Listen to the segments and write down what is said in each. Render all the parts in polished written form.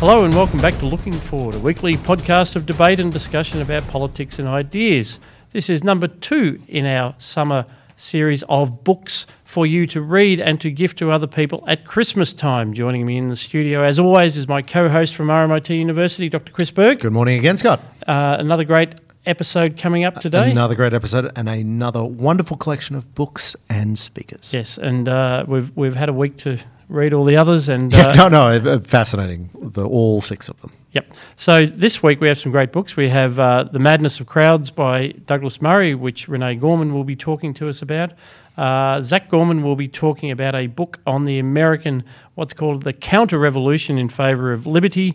Hello and welcome back to Looking Forward, a weekly podcast of debate and discussion about politics and ideas. This is number 2 in our summer series of books for you to read and to gift to other people at Christmas time. Joining me in the studio, as always, is my co-host from RMIT University, Dr. Chris Berg. Good morning again, Scott. Another great episode coming up today. Another great episode and another wonderful collection of books and speakers. Yes, and we've had a week to read all the others. And fascinating, all 6 of them. Yep. So this week we have some great books. We have The Madness of Crowds by Douglas Murray, which Renee Gorman will be talking to us about. Zach Gorman will be talking about a book on the American, what's called the counter-revolution in favour of liberty.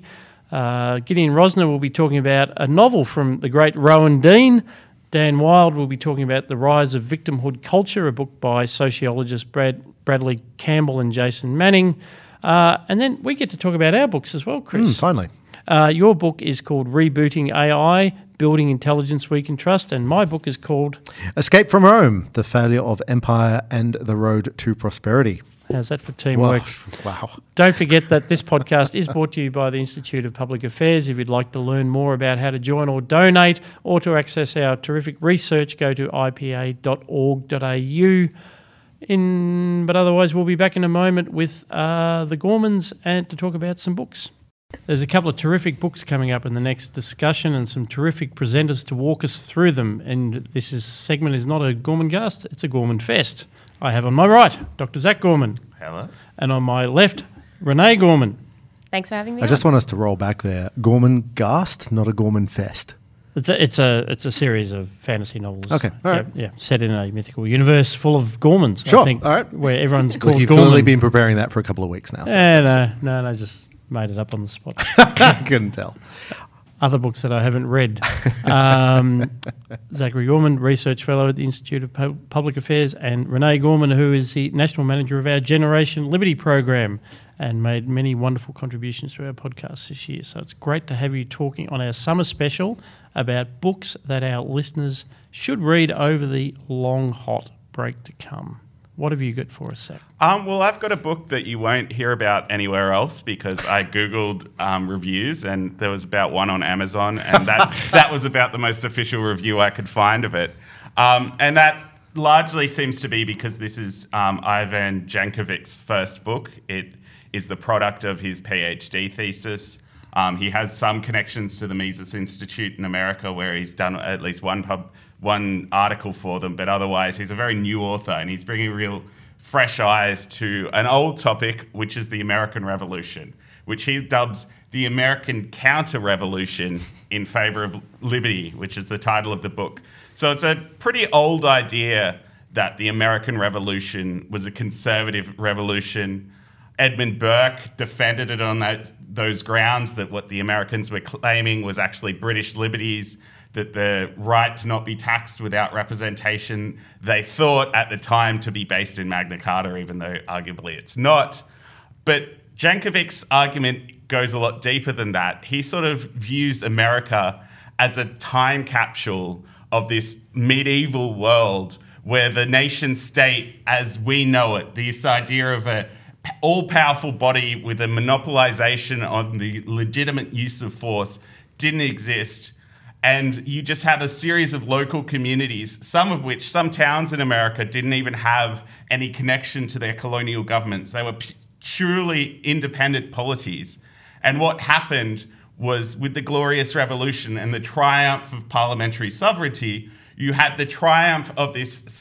Gideon Rozner will be talking about a novel from the great Rowan Dean. Dan Wild will be talking about The Rise of Victimhood Culture, a book by sociologists Brad Bradley Campbell and Jason Manning. And then we get to talk about our books as well, Chris. Finally. Your book is called Rebooting AI, Building Intelligence We Can Trust, and my book is called Escape from Rome, The Failure of Empire and the Road to Prosperity. How's that for teamwork? Wow. Don't forget that this podcast is brought to you by the Institute of Public Affairs. If you'd like to learn more about how to join or donate or to access our terrific research, go to ipa.org.au. But otherwise, we'll be back in a moment with the Gormans and to talk about some books. There's a couple of terrific books coming up in the next discussion and some terrific presenters to walk us through them. And this segment is not a Gormangast, it's a Gorman Fest. I have on my right Dr. Zach Gorman. Hello. And on my left, Renee Gorman. Thanks for having me. I just want us to roll back there. Gormangast, not a Gorman Fest. It's a series of fantasy novels. Okay, all right. Yeah, set in a mythical universe full of Gormans. Sure, I think, all right. Where everyone's called Gorman. You've clearly been preparing that for a couple of weeks now. So no, just made it up on the spot. Couldn't tell. Other books that I haven't read. Zachary Gorman, Research Fellow at the Institute of Public Affairs, and Renee Gorman, who is the National Manager of our Generation Liberty program and made many wonderful contributions to our podcast this year. So it's great to have you talking on our summer special about books that our listeners should read over the long, hot break to come. What have you got for us, Zach? Well, I've got a book that you won't hear about anywhere else because I Googled reviews and there was about one on Amazon and that was about the most official review I could find of it. And that largely seems to be because this is Ivan Jankovic's first book. It is the product of his PhD thesis. He has some connections to the Mises Institute in America where he's done at least one article for them, but otherwise he's a very new author and he's bringing real fresh eyes to an old topic, which is the American Revolution, which he dubs the American Counter-Revolution in favor of liberty, which is the title of the book. So it's a pretty old idea that the American Revolution was a conservative revolution. Edmund Burke defended it on those grounds that what the Americans were claiming was actually British liberties, that the right to not be taxed without representation, they thought at the time to be based in Magna Carta, even though arguably it's not. But Jankovic's argument goes a lot deeper than that. He sort of views America as a time capsule of this medieval world where the nation state as we know it, this idea of a all-powerful body with a monopolization on the legitimate use of force didn't exist. And you just had a series of local communities, some towns in America didn't even have any connection to their colonial governments. They were purely independent polities. And what happened was with the Glorious Revolution and the triumph of parliamentary sovereignty, you had the triumph of this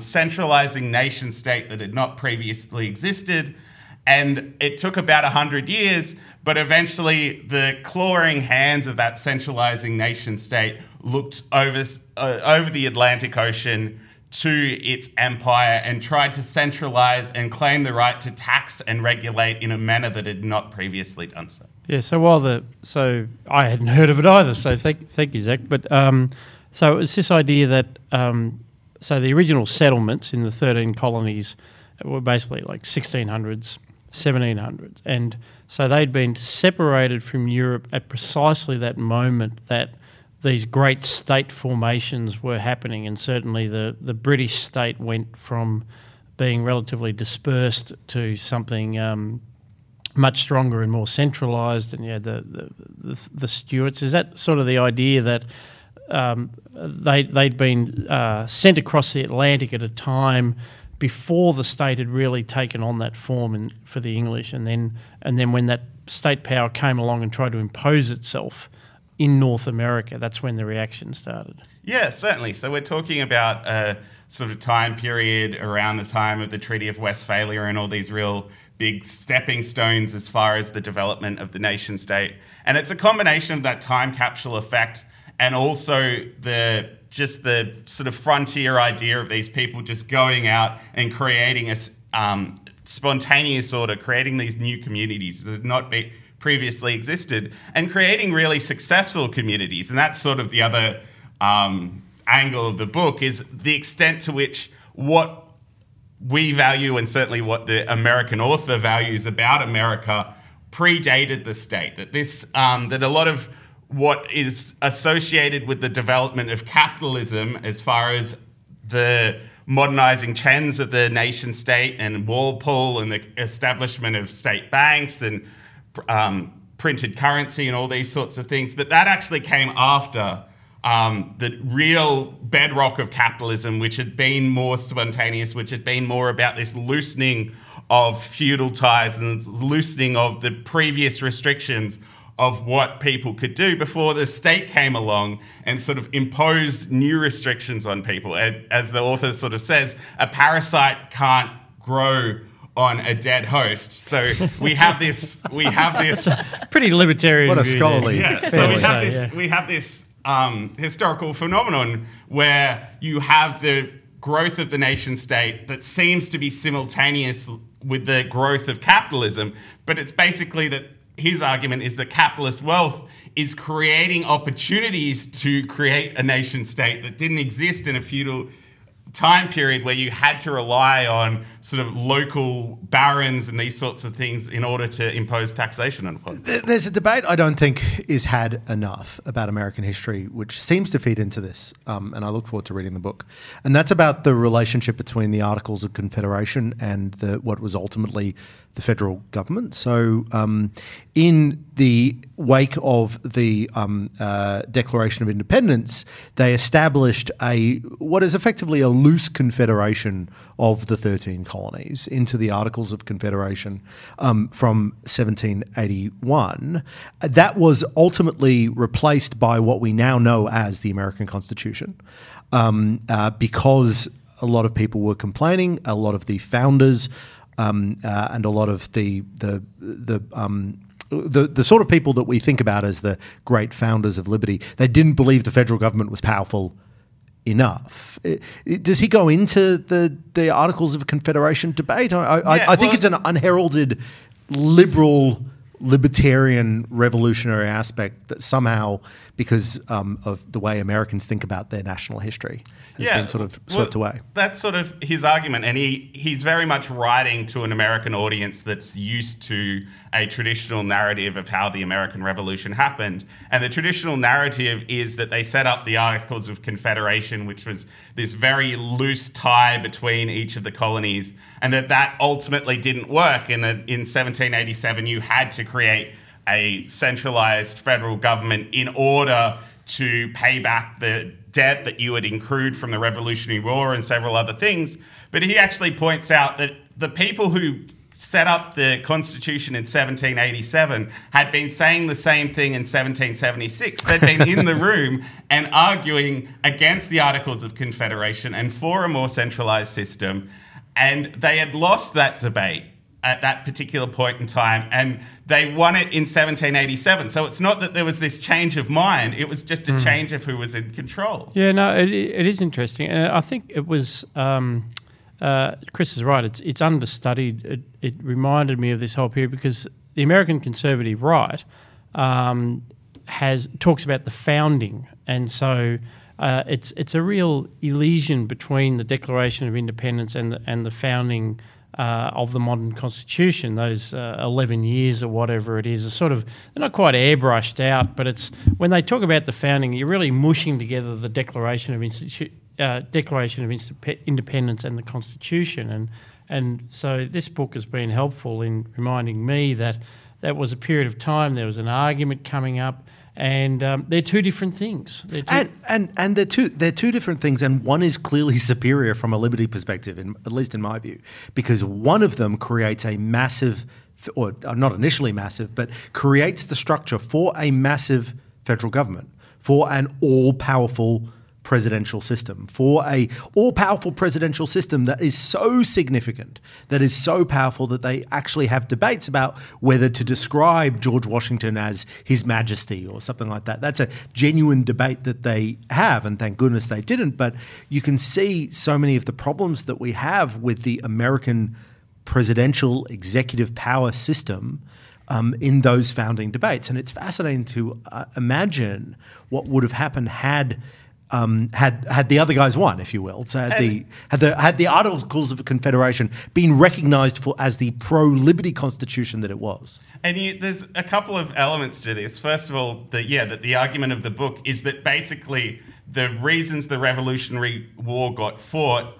centralizing nation state that had not previously existed. And it took about 100 years, but eventually the clawing hands of that centralizing nation state looked over the Atlantic Ocean to its empire and tried to centralize and claim the right to tax and regulate in a manner that had not previously done so. Yeah, so I hadn't heard of it either, so thank you, Zach. But so it's this idea that the original settlements in the 13 colonies were basically like 1600s, 1700s. And so they'd been separated from Europe at precisely that moment that these great state formations were happening. And certainly the British state went from being relatively dispersed to something much stronger and more centralised, and the Stuarts. Is that sort of the idea that they'd been sent across the Atlantic at a time before the state had really taken on that form for the English, and then when that state power came along and tried to impose itself in North America, that's when the reaction started. Yeah, certainly. So we're talking about a sort of time period around the time of the Treaty of Westphalia and all these real big stepping stones as far as the development of the nation state. And it's a combination of that time capsule effect and also the sort of frontier idea of these people just going out and creating a spontaneous order, creating these new communities that had not previously existed, and creating really successful communities. And that's sort of the other angle of the book, is the extent to which what we value, and certainly what the American author values about America, predated the state. That this, that a lot of what is associated with the development of capitalism as far as the modernizing trends of the nation state and Walpole and the establishment of state banks and printed currency and all these sorts of things, that actually came after the real bedrock of capitalism, which had been more spontaneous, which had been more about this loosening of feudal ties and loosening of the previous restrictions of what people could do before the state came along and sort of imposed new restrictions on people. As the author sort of says, a parasite can't grow on a dead host. So we have this pretty libertarian. What a scholarly. Yeah. So we have this historical phenomenon where you have the growth of the nation state that seems to be simultaneous with the growth of capitalism, but it's basically that his argument is that capitalist wealth is creating opportunities to create a nation state that didn't exist in a feudal time period where you had to rely on sort of local barons and these sorts of things in order to impose taxation on people. There's a debate I don't think is had enough about American history, which seems to feed into this, and I look forward to reading the book. And that's about the relationship between the Articles of Confederation and what was ultimately the federal government. So in the wake of the Declaration of Independence, they established what is effectively a loose confederation of the 13 colonies into the Articles of Confederation from 1781. That was ultimately replaced by what we now know as the American Constitution, because a lot of people were complaining. A lot of the founders and a lot of the sort of people that we think about as the great founders of liberty, they didn't believe the federal government was powerful enough. Does he go into the Articles of Confederation debate? I think it's an unheralded liberal libertarian revolutionary aspect that somehow, because of the way Americans think about their national history, has been sort of swept away. That's sort of his argument, and he's very much writing to an American audience that's used to a traditional narrative of how the American Revolution happened. And the traditional narrative is that they set up the Articles of Confederation, which was this very loose tie between each of the colonies, and that ultimately didn't work, and that in 1787 you had to create a centralized federal government in order to pay back the debt that you had incurred from the Revolutionary War and several other things. But he actually points out that the people who set up the Constitution in 1787 had been saying the same thing in 1776. They'd been in the room and arguing against the Articles of Confederation and for a more centralized system. And they had lost that debate at that particular point in time, and they won it in 1787. So it's not that there was this change of mind, it was just a change of who was in control. Yeah, no, it is interesting. And I think it was... Chris is right, it's understudied. It reminded me of this whole period because the American conservative right talks about the founding, and so it's a real elision between the Declaration of Independence and the founding of the modern Constitution. Those 11 years or whatever it is are sort of, they're not quite airbrushed out, but it's when they talk about the founding, you're really mushing together the Declaration of Independence and the Constitution, and And so this book has been helpful in reminding me that that was a period of time, there was an argument coming up, and they're two different things. They're two different things, and one is clearly superior from a liberty perspective, at least in my view, because one of them creates a massive, or not initially massive, but creates the structure for a massive federal government, for an all-powerful presidential system, for a all-powerful presidential system that is so significant, that is so powerful that they actually have debates about whether to describe George Washington as His Majesty or something like that. That's a genuine debate that they have, and thank goodness they didn't. But you can see so many of the problems that we have with the American presidential executive power system in those founding debates. And it's fascinating to imagine what would have happened had the other guys won, if you will. So had the Articles of Confederation been recognised for as the pro-liberty constitution that it was. And there's a couple of elements to this. First of all, that the argument of the book is that basically the reasons the Revolutionary War got fought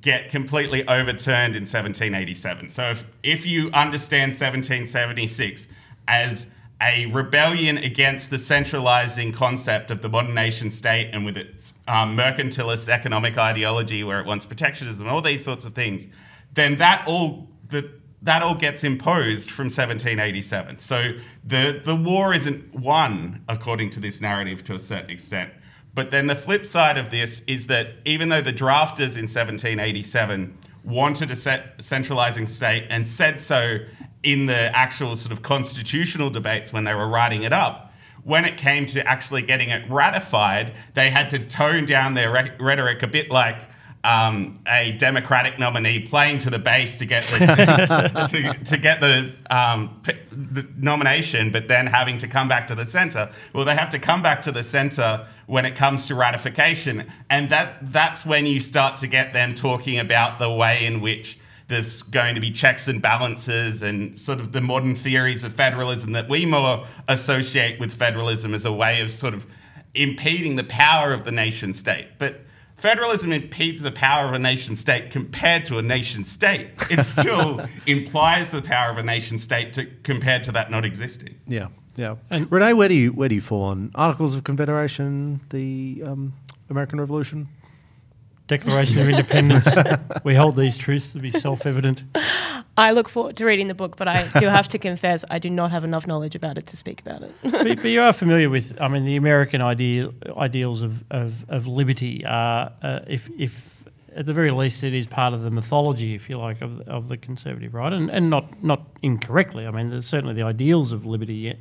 get completely overturned in 1787. So if you understand 1776 as a rebellion against the centralizing concept of the modern nation state and with its mercantilist economic ideology where it wants protectionism, all these sorts of things, then that all gets imposed from 1787. So the war isn't won, according to this narrative, to a certain extent. But then the flip side of this is that even though the drafters in 1787 wanted a centralizing state and said so in the actual sort of constitutional debates when they were writing it up, when it came to actually getting it ratified, they had to tone down their rhetoric a bit, like a Democratic nominee playing to the bass to get the, to get the nomination, but then having to come back to the center. Well, they have to come back to the center when it comes to ratification, and that's when you start to get them talking about the way in which there's going to be checks and balances and sort of the modern theories of federalism that we more associate with federalism as a way of sort of impeding the power of the nation state. But federalism impedes the power of a nation state compared to a nation state. It still implies the power of a nation state compared to that not existing. Yeah, yeah. And Renee, where do you fall on Articles of Confederation, the American Revolution? Declaration of Independence. We hold these truths to be self-evident. I look forward to reading the book, but I do have to confess I do not have enough knowledge about it to speak about it. But you are familiar with, I mean, the American ideals of liberty are, if at the very least, it is part of the mythology, if you like, of the conservative right, and not incorrectly. I mean, there's certainly the ideals of liberty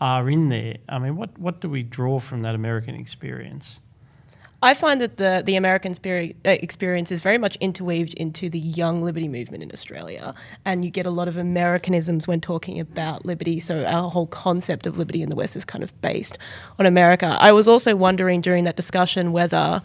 are in there. I mean, what do we draw from that American experience? I find that the American experience is very much interweaved into the young liberty movement in Australia, and you get a lot of Americanisms when talking about liberty, so our whole concept of liberty in the West is kind of based on America. I was also wondering during that discussion whether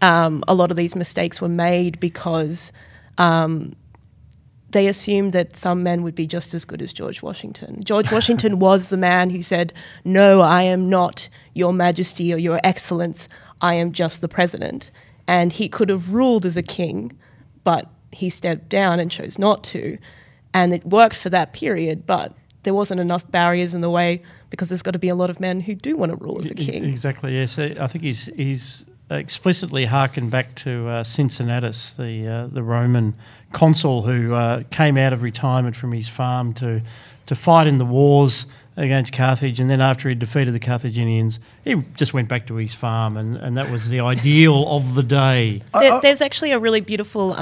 a lot of these mistakes were made because they assumed that some men would be just as good as George Washington. George Washington was the man who said, "No, I am not your Majesty or your Excellence. I am just the president." And he could have ruled as a king, but he stepped down and chose not to. And it worked for that period, but there wasn't enough barriers in the way because there's got to be a lot of men who do want to rule as a king. Exactly, yes. I think he's explicitly hearkened back to Cincinnatus, the Roman consul who came out of retirement from his farm to fight in the wars against Carthage, and then after he defeated the Carthaginians, he just went back to his farm, and that was the ideal of the day. There's actually a really beautiful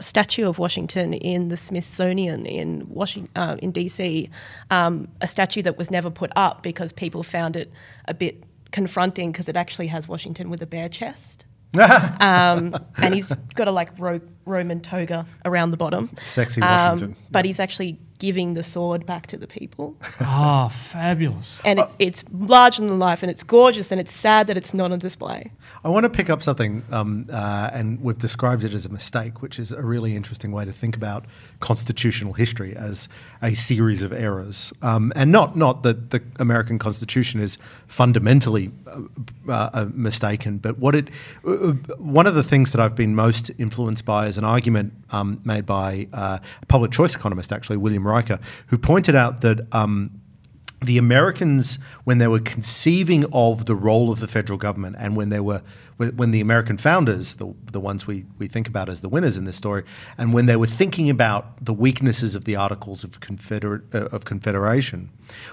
statue of Washington in the Smithsonian in DC, a statue that was never put up because people found it a bit confronting because it actually has Washington with a bare chest. And he's got a Roman toga around the bottom. Sexy Washington. But he's actually giving the sword back to the people. Oh, fabulous. And it's larger than life, and it's gorgeous, and it's sad that it's not on display. I want to pick up something, and we've described it as a mistake, which is a really interesting way to think about constitutional history as a series of errors. And not that the American Constitution is fundamentally mistaken, but what it one of the things that I've been most influenced by is an argument made by a public choice economist, actually, William Riker, who pointed out that the Americans, when they were conceiving of the role of the federal government, and when the American founders, the ones we think about as the winners in this story, and when they were thinking about the weaknesses of the Articles of Confederation,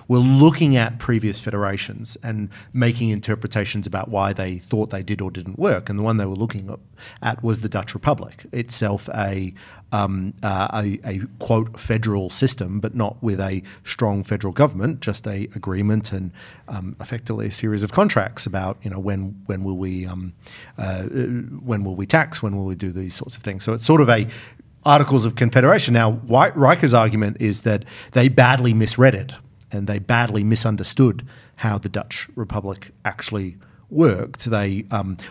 were looking at previous federations and making interpretations about why they thought they did or didn't work. And the one they were looking at was the Dutch Republic, itself a quote federal system, but not with a strong federal government, just an agreement and effectively a series of contracts about when will we tax, when will we do these sorts of things. So it's sort of a Articles of Confederation. Now, Riker's argument is that they badly misread it and they badly misunderstood how the Dutch Republic actually worked. They,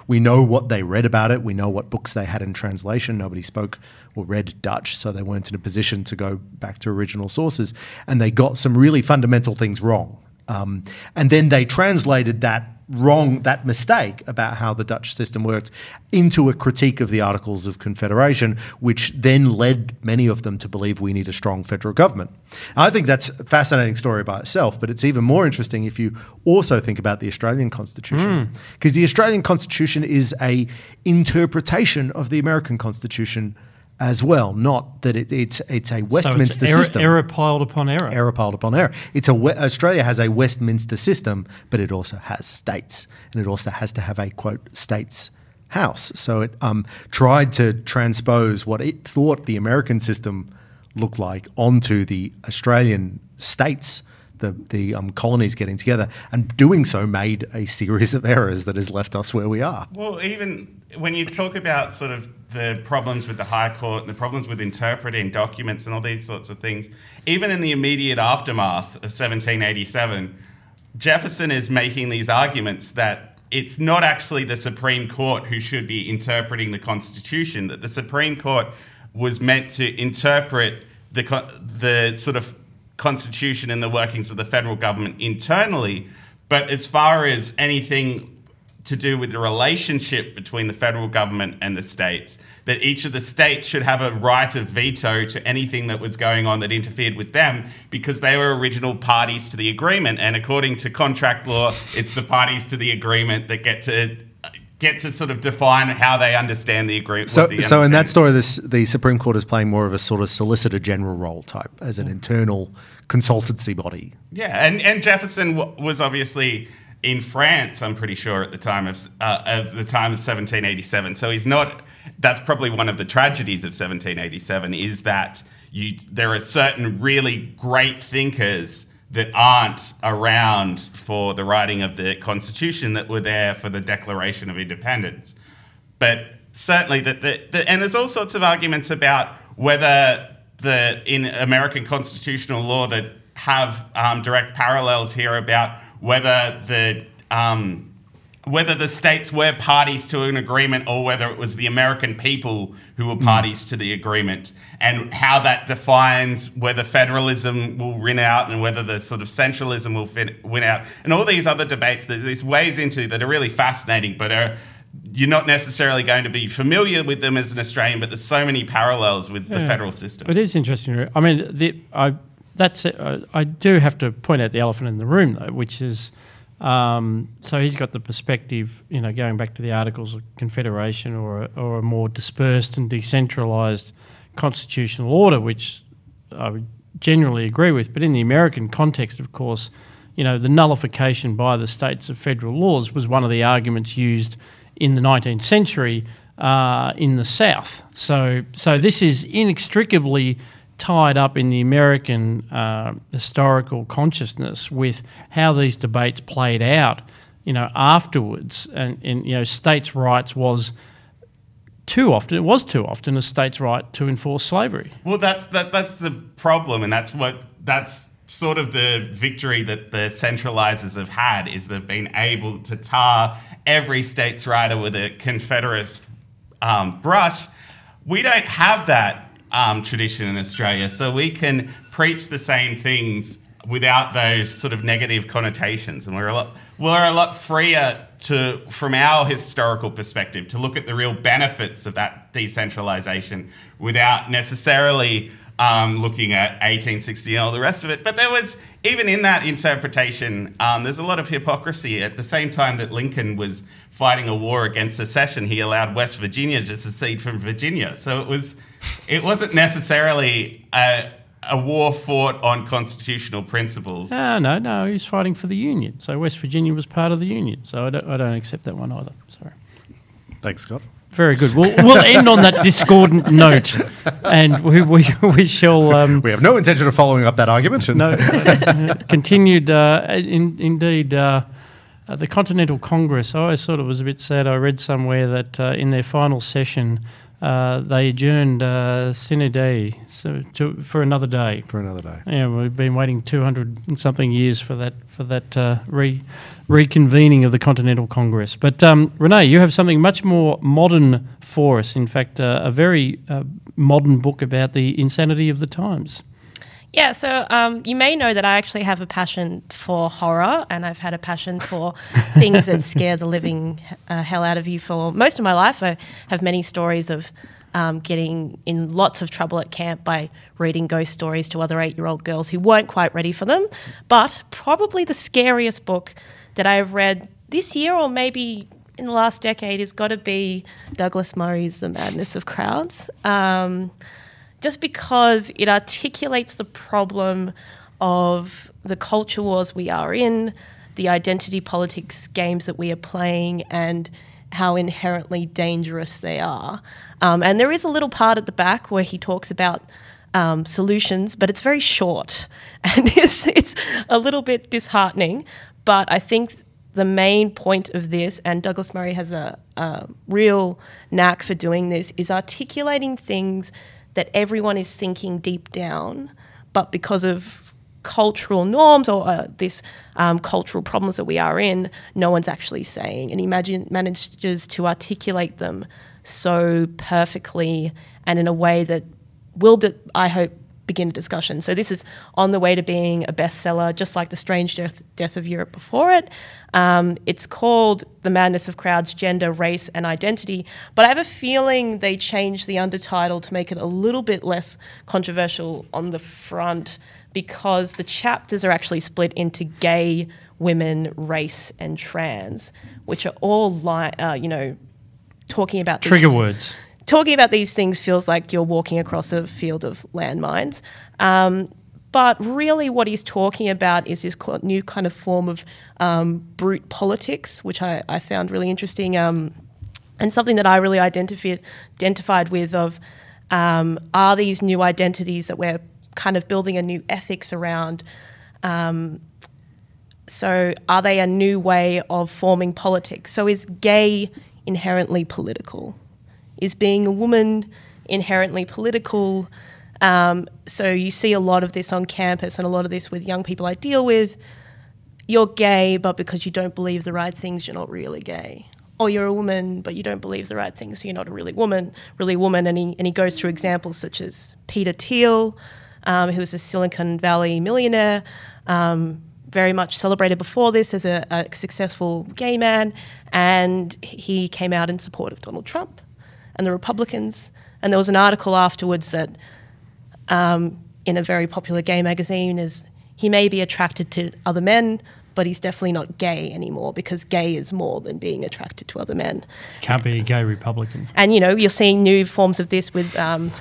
we know what they read about it. We know what books they had in translation. Nobody spoke or read Dutch, so they weren't in a position to go back to original sources. And they got some really fundamental things wrong. And then they translated that wrong, that mistake about how the Dutch system worked, into a critique of the Articles of Confederation, which then led many of them to believe we need a strong federal government. I think that's a fascinating story by itself, but it's even more interesting if you also think about the Australian Constitution, because the Australian Constitution is an interpretation of the American Constitution as well, not that it's a Westminster system. Error piled upon error. Error piled upon error. It's Australia has a Westminster system, but it also has states, and it also has to have a quote states house. So it tried to transpose what it thought the American system looked like onto the Australian states, the colonies getting together, and doing so made a series of errors that has left us where we are. Well, even when you talk about sort of the problems with the High Court and the problems with interpreting documents and all these sorts of things, even in the immediate aftermath of 1787, Jefferson is making these arguments that it's not actually the Supreme Court who should be interpreting the Constitution, that the Supreme Court was meant to interpret the sort of Constitution and the workings of the federal government internally. But as far as anything to do with the relationship between the federal government and the states, that each of the states should have a right of veto to anything that was going on that interfered with them, because they were original parties to the agreement. And according to contract law, it's the parties to the agreement that get to sort of define how they understand the agreement. So in that story, the Supreme Court is playing more of a sort of solicitor general role type as an internal consultancy body. Yeah, and Jefferson was obviously in France, I'm pretty sure, at the time of 1787. So he's not. That's probably one of the tragedies of 1787, is that there are certain really great thinkers that aren't around for the writing of the Constitution that were there for the Declaration of Independence. But certainly and there's all sorts of arguments about whether in American constitutional law that have direct parallels here about whether the states were parties to an agreement or whether it was the American people who were parties to the agreement, and how that defines whether federalism will win out and whether the sort of centralism will win out. And all these other debates that this weighs into that are really fascinating, but you're not necessarily going to be familiar with them as an Australian, but there's so many parallels with the federal system. It is interesting. I mean, that's it. I do have to point out the elephant in the room, though, which is so he's got the perspective, going back to the Articles of Confederation or a more dispersed and decentralised constitutional order, which I would generally agree with. But in the American context, of course, the nullification by the states of federal laws was one of the arguments used in the 19th century in the South. So this is inextricably tied up in the American historical consciousness with how these debates played out, afterwards. And states' rights was too often a states' right to enforce slavery. Well, that's the problem, and that's sort of the victory that the centralizers have had, is they've been able to tar every states' righter with a Confederate brush. We don't have that tradition in Australia, so we can preach the same things without those sort of negative connotations, and we're a lot freer to, from our historical perspective, to look at the real benefits of that decentralization without necessarily looking at 1860 and all the rest of it. But there was, even in that interpretation, there's a lot of hypocrisy. At the same time that Lincoln was fighting a war against secession, he allowed West Virginia to secede from Virginia. So it wasn't necessarily a war fought on constitutional principles. No, he was fighting for the Union. So West Virginia was part of the Union. So I don't accept that one either. Sorry. Thanks, Scott. Very good. We'll end on that discordant note, and we shall. We have no intention of following up that argument. No. Continued. Indeed, the Continental Congress. I always thought it was a bit sad. I read somewhere that in their final session, they adjourned sine die, so for another day. For another day. Yeah, we've been waiting 200-something years for that reconvening of the Continental Congress. But Renee, you have something much more modern for us. In fact, a very modern book about the insanity of the times. Yeah, so you may know that I actually have a passion for horror, and I've had a passion for things that scare the living hell out of you for most of my life. I have many stories of getting in lots of trouble at camp by reading ghost stories to other 8-year-old girls who weren't quite ready for them. But probably the scariest book that I've read this year, or maybe in the last decade, has got to be Douglas Murray's The Madness of Crowds. Just because it articulates the problem of the culture wars we are in, the identity politics games that we are playing, and how inherently dangerous they are. And there is a little part at the back where he talks about solutions, but it's very short, and it's a little bit disheartening. But I think the main point of this, and Douglas Murray has a real knack for doing this, is articulating things that everyone is thinking deep down, but because of cultural norms or this cultural problems that we are in, no one's actually saying. And he manages to articulate them so perfectly and in a way that will, I hope, begin a discussion. So this is on the way to being a bestseller, just like The Strange Death of Europe before it. It's called The Madness of Crowds, Gender, Race and Identity, but I have a feeling they changed the undertitle to make it a little bit less controversial on the front, because the chapters are actually split into gay, women, race and trans, which are all talking about trigger words. Talking about these things feels like you're walking across a field of landmines. But really what he's talking about is this new kind of form of brute politics, which I found really interesting, and something that I really identified with of are these new identities that we're kind of building a new ethics around. So are they a new way of forming politics? So is gay inherently political? Is being a woman inherently political? So you see a lot of this on campus and a lot of this with young people I deal with. You're gay, but because you don't believe the right things, you're not really gay. Or you're a woman, but you don't believe the right things, so you're not a really woman. And he goes through examples such as Peter Thiel, who was a Silicon Valley millionaire, very much celebrated before this as a successful gay man, and he came out in support of Donald Trump and the Republicans. And there was an article afterwards that in a very popular gay magazine is, he may be attracted to other men, but he's definitely not gay anymore, because gay is more than being attracted to other men. Can't be a gay Republican. And, you're seeing new forms of this with...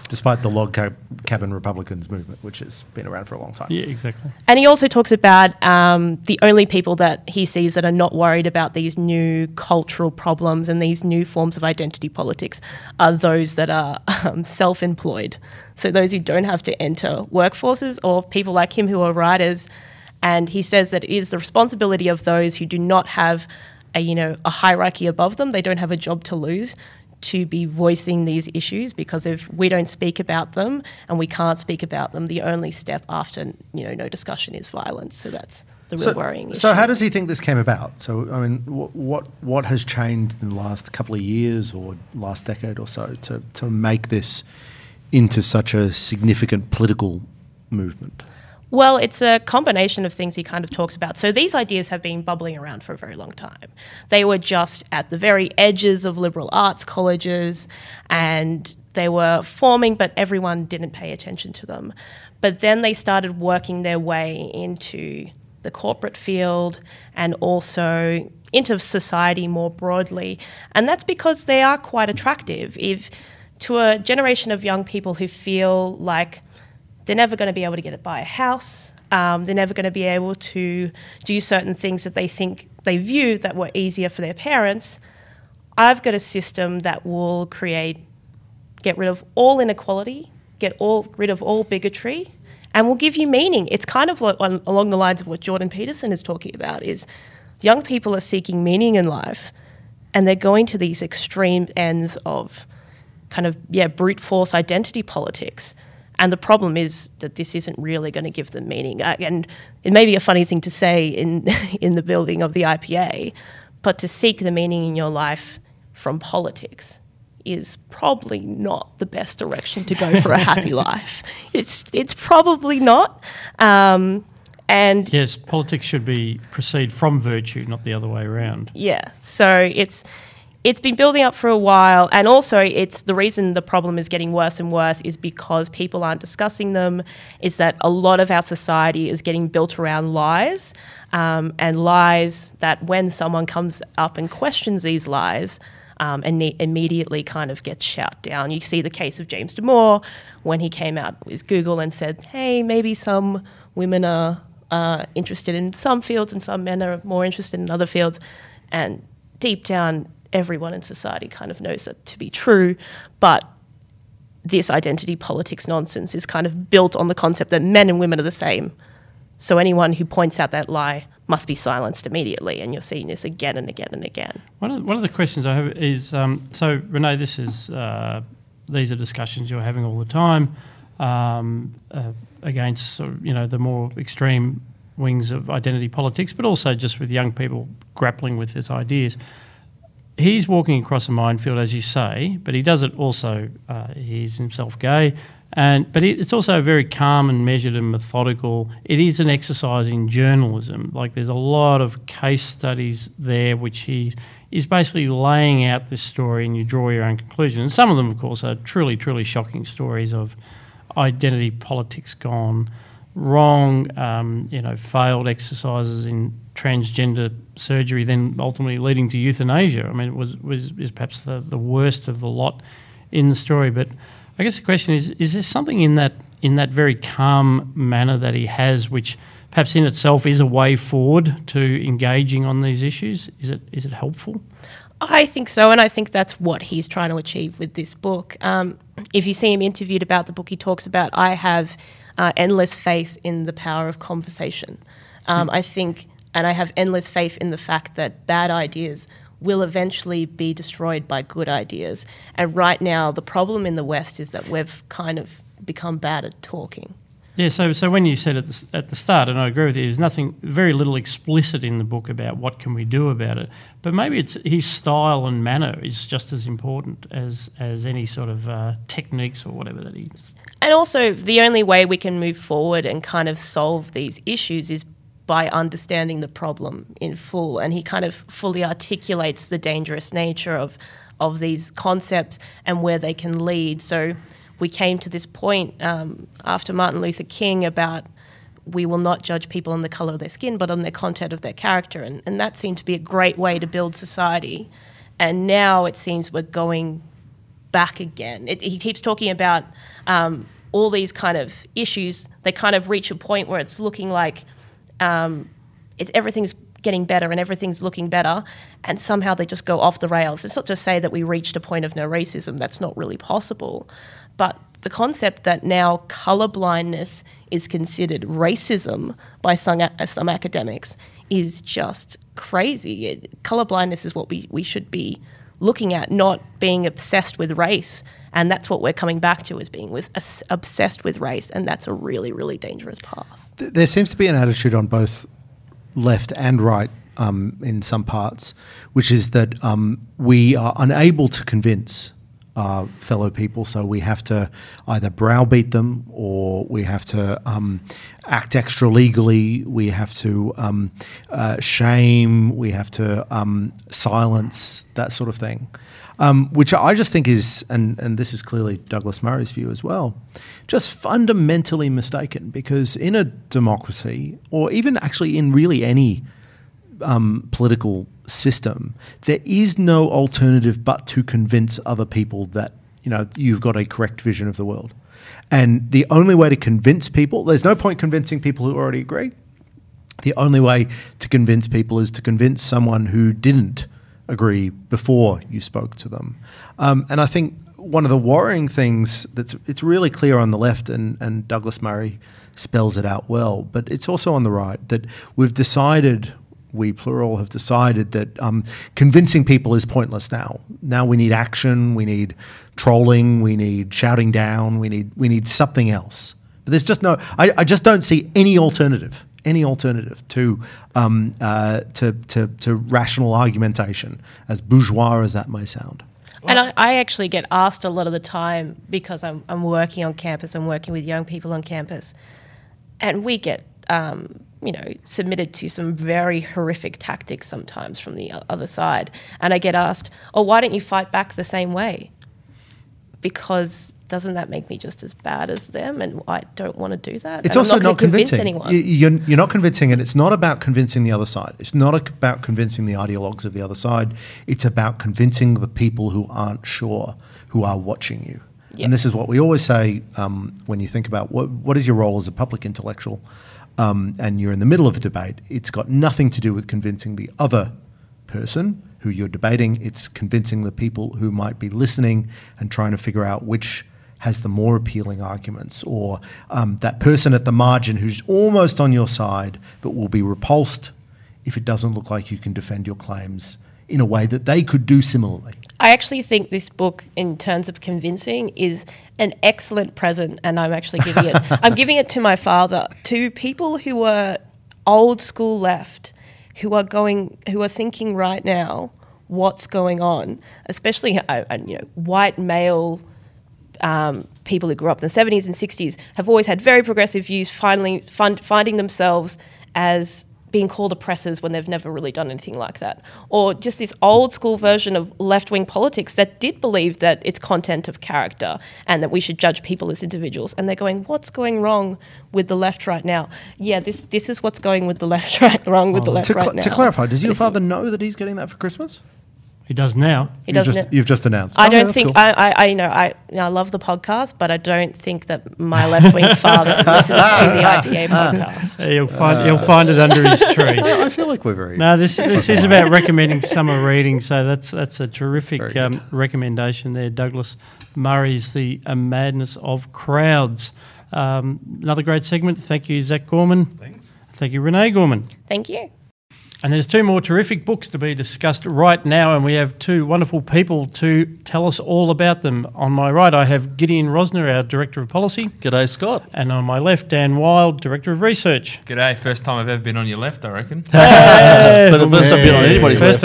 Despite the Log Cabin Republicans movement, which has been around for a long time. Yeah, exactly. And he also talks about the only people that he sees that are not worried about these new cultural problems and these new forms of identity politics are those that are self-employed. So those who don't have to enter workforces, or people like him who are writers. And he says that it is the responsibility of those who do not have a hierarchy above them, they don't have a job to lose, to be voicing these issues, because if we don't speak about them and we can't speak about them, the only step after no discussion is violence. So that's the real worrying issue. So how does he think this came about? So I mean, what has changed in the last couple of years or last decade or so to make this into such a significant political movement? Well, it's a combination of things he kind of talks about. So these ideas have been bubbling around for a very long time. They were just at the very edges of liberal arts colleges, and they were forming, but everyone didn't pay attention to them. But then they started working their way into the corporate field and also into society more broadly. And that's because they are quite attractive. If to a generation of young people who feel like they're never going to be able to get it, buy a house, they're never going to be able to do certain things that they think they view that were easier for their parents, I've got a system that will get rid of all inequality, rid of all bigotry, and will give you meaning. It's kind of along the lines of what Jordan Peterson is talking about, is young people are seeking meaning in life, and they're going to these extreme ends of kind of, brute force identity politics. And the problem is that this isn't really going to give them meaning. And it may be a funny thing to say in the building of the IPA, but to seek the meaning in your life from politics is probably not the best direction to go for a happy life. It's probably not. And yes, politics should proceed from virtue, not the other way around. Yeah. So it's been building up for a while, and also it's the reason the problem is getting worse and worse is because people aren't discussing them, is that a lot of our society is getting built around lies, and lies that when someone comes up and questions these lies, and immediately kind of gets shut down. You see the case of James Damore when he came out with Google and said, hey, maybe some women are interested in some fields and some men are more interested in other fields, and deep down everyone in society kind of knows that to be true, but this identity politics nonsense is kind of built on the concept that men and women are the same. So anyone who points out that lie must be silenced immediately, and you're seeing this again and again and again. One of the questions I have is, so Renee, these are discussions you're having all the time against sort of, the more extreme wings of identity politics, but also just with young people grappling with these ideas. He's walking across a minefield, as you say, but he does it also, he's himself gay, but it's also very calm and measured and methodical. It is an exercise in journalism. Like, there's a lot of case studies there which he is basically laying out this story, and you draw your own conclusion. And some of them, of course, are truly, truly shocking stories of identity politics gone wrong, failed exercises in transgender surgery, then ultimately leading to euthanasia. I mean, it is perhaps the worst of the lot in the story. But I guess the question is there something in that very calm manner that he has, which perhaps in itself is a way forward to engaging on these issues? Is it helpful? I think so, and I think that's what he's trying to achieve with this book. If you see him interviewed about the book, he talks about, I have endless faith in the power of conversation. And I have endless faith in the fact that bad ideas will eventually be destroyed by good ideas. And right now, the problem in the West is that we've kind of become bad at talking. Yeah, so when you said at the start, and I agree with you, there's very little explicit in the book about what can we do about it. But maybe it's his style and manner is just as important as any sort of techniques or whatever that is. And also, the only way we can move forward and kind of solve these issues is by understanding the problem in full. And he kind of fully articulates the dangerous nature of these concepts and where they can lead. So we came to this point after Martin Luther King about, we will not judge people on the colour of their skin but on the content of their character. And that seemed to be a great way to build society. And now it seems we're going back again. He keeps talking about all these kind of issues. They kind of reach a point where it's looking like everything's getting better and everything's looking better, and somehow they just go off the rails. It's not just say that we reached a point of no racism. That's not really possible. But the concept that now colourblindness is considered racism by some academics is just crazy. Colourblindness is what we should be looking at, not being obsessed with race. And that's what we're coming back to, is being obsessed with race, and that's a really, really dangerous path. There seems to be an attitude on both left and right in some parts, which is that we are unable to convince fellow people, so we have to either browbeat them, or we have to act extra legally, we have to shame, we have to silence, that sort of thing, which I just think is, and this is clearly Douglas Murray's view as well, just fundamentally mistaken, because in a democracy, or even actually in really any political system, there is no alternative but to convince other people that, you know, you've got a correct vision of the world. And the only way to convince people, there's no point convincing people who already agree. The only way to convince people is to convince someone who didn't agree before you spoke to them. And I think one of the worrying things it's really clear on the left, and Douglas Murray spells it out well, but it's also on the right, that we've decided, we plural have decided, that convincing people is pointless now. Now we need action, we need trolling, we need shouting down, we need something else. But there's just no, I just don't see any alternative to rational argumentation, as bourgeois as that may sound. And I actually get asked a lot of the time, because I'm working on campus, I'm working with young people on campus, and we get submitted to some very horrific tactics sometimes from the other side. And I get asked, oh, why don't you fight back the same way? Because doesn't that make me just as bad as them? And I don't want to do that. It's also not convincing anyone. You're not convincing, and it's not about convincing the other side. It's not about convincing the ideologues of the other side. It's about convincing the people who aren't sure, who are watching you. Yep. And this is what we always say when you think about what is your role as a public intellectual, and you're in the middle of a debate, it's got nothing to do with convincing the other person who you're debating. It's convincing the people who might be listening and trying to figure out which has the more appealing arguments, or that person at the margin who's almost on your side but will be repulsed if it doesn't look like you can defend your claims in a way that they could do similarly. I actually think this book, in terms of convincing, is an excellent present, and I'm actually giving it. I'm giving it to my father, to people who are old school left, who are thinking right now what's going on, especially white male people who grew up in the 70s and 60s have always had very progressive views. Finally, finding themselves as being called oppressors when they've never really done anything like that. Or just this old school version of left-wing politics that did believe that it's content of character and that we should judge people as individuals. And they're going, what's going wrong with the left right now? Yeah, this is what's going with the left right, wrong with the left right now. To clarify, does your father know that he's getting that for Christmas? He does now. He doesn't. You've just announced. I don't think. Cool. I love the podcast, but I don't think that my left-wing father listens to the IPA podcast. He'll find it under his tree. I feel like we're very. No, this is about recommending summer reading. So that's a terrific recommendation there, Douglas Murray's The Madness of Crowds. Another great segment. Thank you, Zach Gorman. Thanks. Thank you, Renee Gorman. Thank you. And there's two more terrific books to be discussed right now, and we have two wonderful people to tell us all about them. On my right, I have Gideon Rozner, our Director of Policy. G'day, Scott. And on my left, Dan Wild, Director of Research. G'day. First time I've ever been on your left, I reckon. Hey! But first I've been on anybody's left. First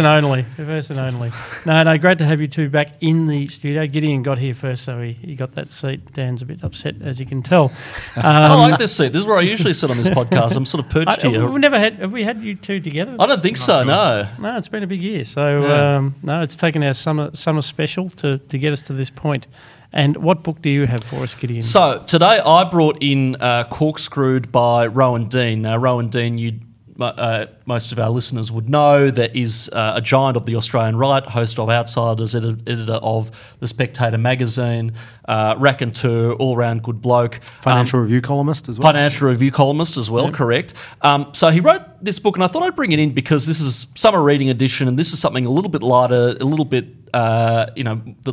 and only. No, great to have you two back in the studio. Gideon got here first, so he got that seat. Dan's a bit upset, as you can tell. I don't like this seat. This is where I usually sit on this podcast. I'm sort of perched here. Have we had you two together? I don't think so, sure. No, it's been a big year. So, yeah. It's taken our summer special to get us to this point. And what book do you have for us, Gideon? So, today I brought in Corkscrewed by Rowan Dean. Now, Rowan Dean, most of our listeners would know, that is a giant of the Australian right, host of Outsiders, editor of The Spectator magazine, raconteur, all-round good bloke. Financial review columnist as well, yeah. Correct. So he wrote this book, and I thought I'd bring it in because this is summer reading edition, and this is something a little bit lighter, a little bit, that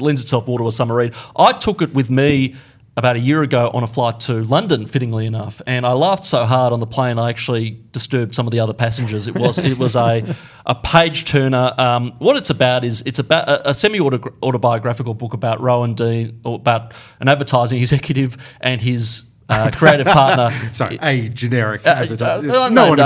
lends itself more to a summer read. I took it with me about a year ago on a flight to London, fittingly enough, and I laughed so hard on the plane I actually disturbed some of the other passengers. It was a page turner. What it's about is it's about a semi-autobiographical book about Rowan Dean, or about an advertising executive and his creative partner. Sorry, a generic advertiser.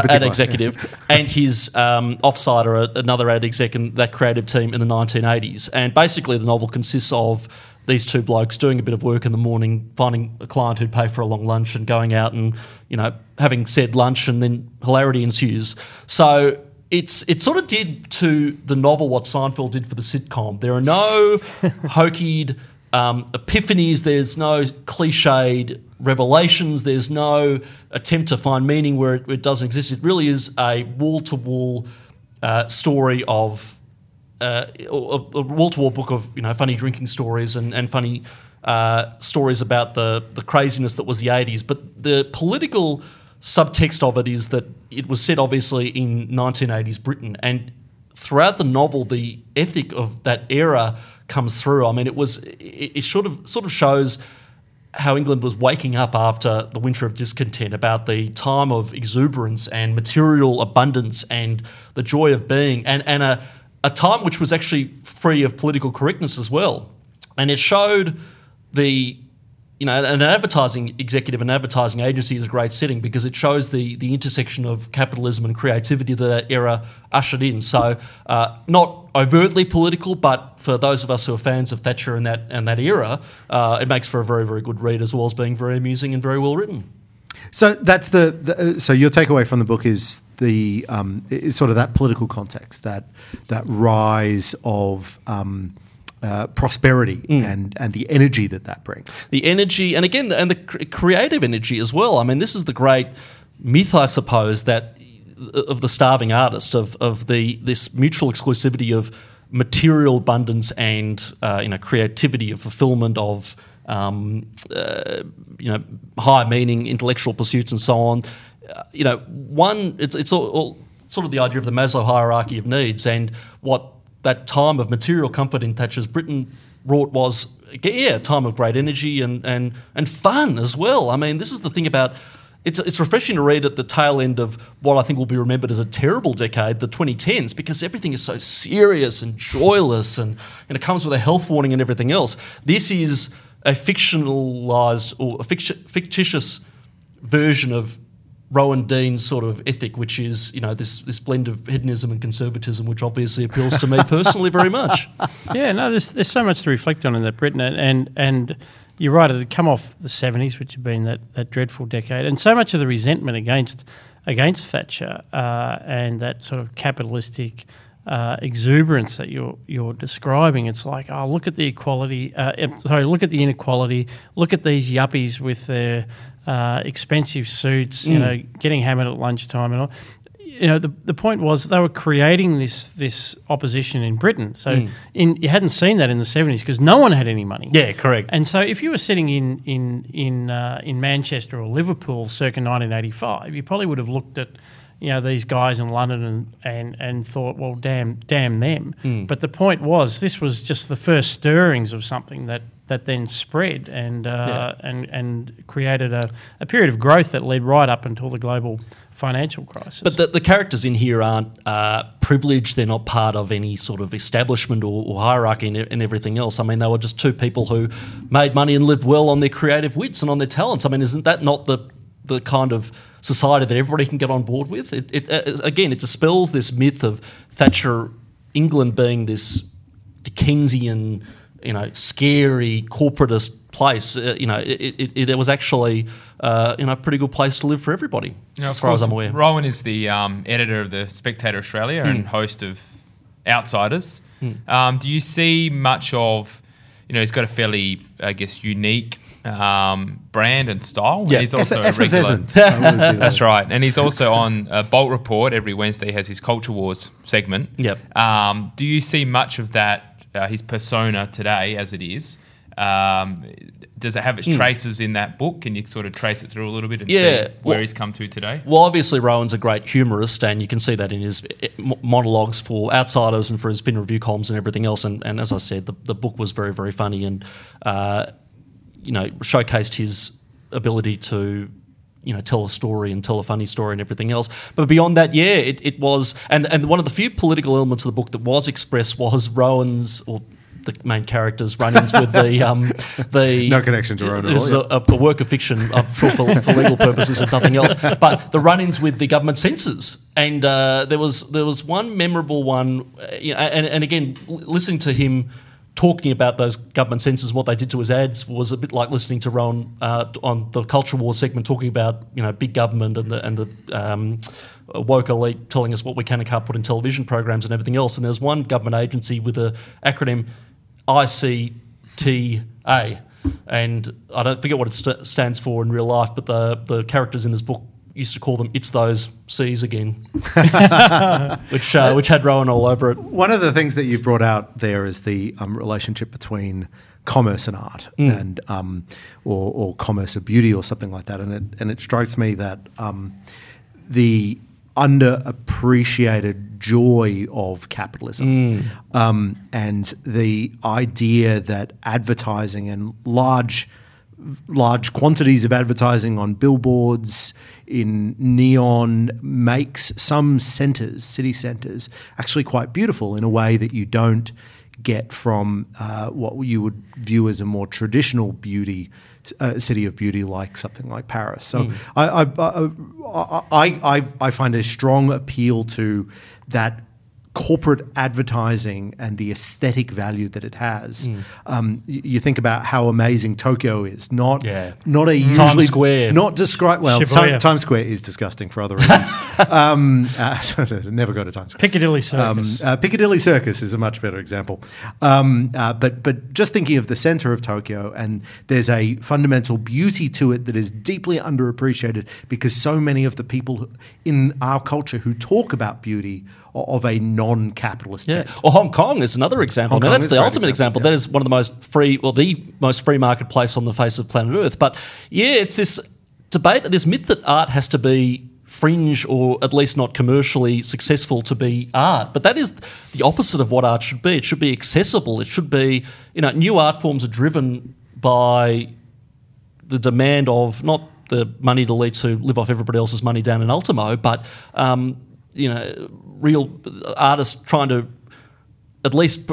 Ad executive, yeah. And his offsider, another ad exec in that creative team in the 1980s. And basically the novel consists of these two blokes doing a bit of work in the morning, finding a client who'd pay for a long lunch and going out and, you know, having said lunch, and then hilarity ensues. So it sort of did to the novel what Seinfeld did for the sitcom. There are no hokeyed epiphanies. There's no cliched revelations. There's no attempt to find meaning where it doesn't exist. It really is a wall-to-wall story of a wall-to-wall book of, you know, funny drinking stories and funny stories about the craziness that was the 80s. But the political subtext of it is that it was set obviously in 1980s Britain, and throughout the novel the ethic of that era comes through. I mean, it sort of shows how England was waking up after the winter of discontent, about the time of exuberance and material abundance and the joy of being, and a time which was actually free of political correctness as well. And it showed the, you know, an advertising executive and advertising agency is a great setting because it shows the intersection of capitalism and creativity that that era ushered in. So not overtly political, but for those of us who are fans of Thatcher and that era, it makes for a very, very good read, as well as being very amusing and very well written. So that's so your takeaway from the book is the sort of that political context, that rise of prosperity and the energy that brings. The energy, and again, and the creative energy as well. I mean, this is the great myth, I suppose, that of the starving artist, of this mutual exclusivity of material abundance and creativity, of fulfillment of high meaning intellectual pursuits and so on. It's all sort of the idea of the Maslow hierarchy of needs, and what that time of material comfort in Thatcher's Britain wrought was a time of great energy and fun as well. I mean, this is the thing about it's refreshing to read at the tail end of what I think will be remembered as a terrible decade, the 2010s, because everything is so serious and joyless, and it comes with a health warning and everything else. This is a fictionalised or a fictitious version of Rowan Dean's sort of ethic, which is, you know, this blend of hedonism and conservatism, which obviously appeals to me personally very much. Yeah, no, there's so much to reflect on in that Britain, and you're right, it had come off the 70s, which had been that dreadful decade, and so much of the resentment against Thatcher and that sort of capitalistic exuberance that you're describing. It's like, oh, look at the equality. Look at the inequality. Look at these yuppies with their expensive suits. You know, getting hammered at lunchtime and all. You know, the point was they were creating this opposition in Britain. So you hadn't seen that in the 70s because no one had any money. Yeah, correct. And so if you were sitting in Manchester or Liverpool circa 1985, you probably would have looked at, you know, these guys in London and thought, well, damn them. But the point was, this was just the first stirrings of something that then spread and created a period of growth that led right up until the global financial crisis. But the characters in here aren't privileged. They're not part of any sort of establishment or hierarchy and everything else. I mean, they were just two people who made money and lived well on their creative wits and on their talents. I mean, isn't that not the kind of society that everybody can get on board with? It dispels this myth of Thatcher England being this Dickensian, you know, scary corporatist place. It was actually a pretty good place to live for everybody, as far as I'm aware. Rowan is the editor of the Spectator Australia and host of Outsiders. Do you see much of, you know, he's got a fairly, I guess, unique brand and style. Yeah. He's also a regular. That's right. And he's also on Bolt Report every Wednesday. He has his Culture Wars segment. Yep. Do you see much of that, his persona today as it is? Does it have its traces in that book? Can you sort of trace it through a little bit and see where he's come to today? Well, obviously Rowan's a great humorist, and you can see that in his monologues for Outsiders and for his Fin Review columns and everything else. And as I said, the book was very, very funny and showcased his ability to, you know, tell a story and tell a funny story and everything else. But beyond that, it was... And one of the few political elements of the book that was expressed was Rowan's... or the main character's run-ins with the no connection to Rowan. This is a work of fiction, I'm sure, for legal purposes and nothing else. But the run-ins with the government censors, and there was one memorable one. And again, listening to him talking about those government censors, what they did to his ads, was a bit like listening to Rowan on the Culture War segment talking about, you know, big government and the woke elite telling us what we can and can't put in television programs and everything else. And there's one government agency with an acronym ICTA, and I don't forget what it stands for in real life, but the characters in this book used to call them "It's those C's again," which had Rowan all over it. One of the things that you brought out there is the relationship between commerce and art, and or commerce and beauty, or something like that. And it strikes me that the underappreciated joy of capitalism, and the idea that advertising and large quantities of advertising on billboards, in neon, makes some centres, city centres, actually quite beautiful in a way that you don't get from what you would view as a more traditional beauty, city of beauty, like something like Paris. So I find a strong appeal to that corporate advertising and the aesthetic value that it has. You think about how amazing Tokyo is. Not a usually Times Square. Not describe well. Times Square is disgusting for other reasons. Never go to Times Square. Piccadilly Circus. Piccadilly Circus is a much better example. But just thinking of the centre of Tokyo, and there's a fundamental beauty to it that is deeply underappreciated because so many of the people in our culture who talk about beauty of a non-capitalist. Yeah, or well, Hong Kong is another example. Now, that's the ultimate example. Yeah. That is one of the most free marketplace on the face of planet Earth. But yeah, it's this debate, this myth that art has to be fringe or at least not commercially successful to be art. But that is the opposite of what art should be. It should be accessible. It should be, you know, new art forms are driven by the demand of not the money elites who live off everybody else's money down in Ultimo, but you know, real artists trying to at least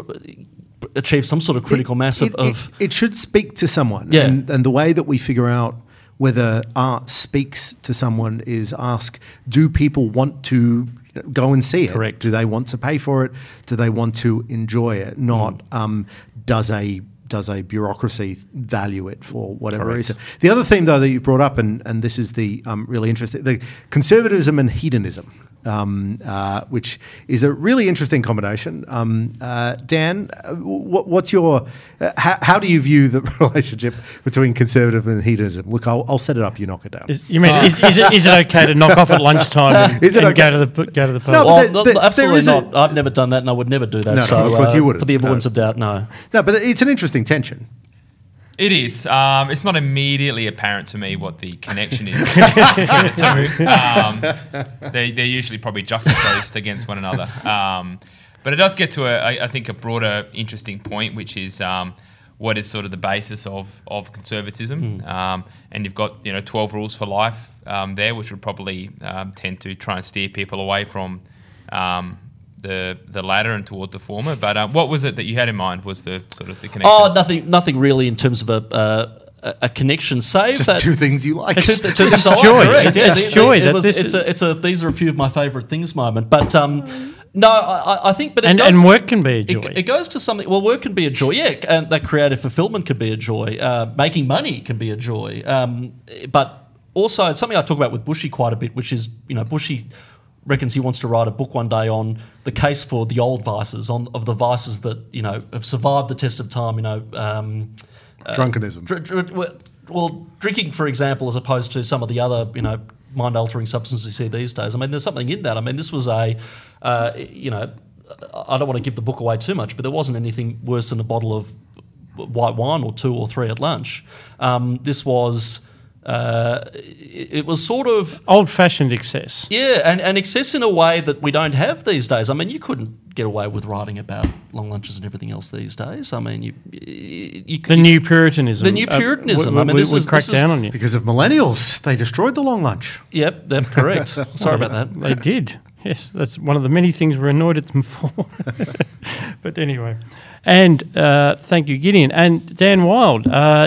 achieve some sort of critical mass of... It should speak to someone. Yeah. And the way that we figure out whether art speaks to someone is ask, do people want to go and see it? Correct. Do they want to pay for it? Do they want to enjoy it? Not does a bureaucracy value it for whatever reason. The other theme, though, that you brought up, and this is the really interesting, the conservatism and hedonism, which is a really interesting combination. Dan, what's your how do you view the relationship between conservatism and hedonism? Look, I'll set it up. You knock it down. Is it okay to knock off at lunchtime and go to the pub? No, absolutely not. I've never done that, and I would never do that. No, so, of course you wouldn't. For the avoidance of doubt, no. No, but it's an interesting tension. It is. It's not immediately apparent to me what the connection is. They're usually probably juxtaposed against one another. But it does get to, I think, a broader interesting point, which is what is sort of the basis of conservatism. And you've got 12 rules for life there, which would probably tend to try and steer people away from the latter and toward the former. But what was it that you had in mind was the sort of the connection? Oh, nothing really in terms of a connection, save just that two things you like. Two things I joy. Like, yeah, it's joy. These are a few of my favourite things moment. But no, I think... But and work can be a joy. It goes to something... Well, work can be a joy, yeah. And that creative fulfilment can be a joy. Making money can be a joy. But also, it's something I talk about with Bushy quite a bit, which is, Bushy reckons he wants to write a book one day on the case for the old vices, of the vices that have survived the test of time. Drunkenism. Drinking, for example, as opposed to some of the other mind-altering substances you see these days. I mean, there's something in that. I mean, this was a I don't want to give the book away too much, but there wasn't anything worse than a bottle of white wine or two or three at lunch. This was. It was sort of... old-fashioned excess. Yeah, and excess in a way that we don't have these days. I mean, you couldn't get away with writing about long lunches and everything else these days. I mean, The new Puritanism. This would crack down on you. Because of millennials, they destroyed the long lunch. Yep, that's correct. Sorry about that. They did. Yes, that's one of the many things we're annoyed at them for. But anyway... And thank you, Gideon. And Dan Wild,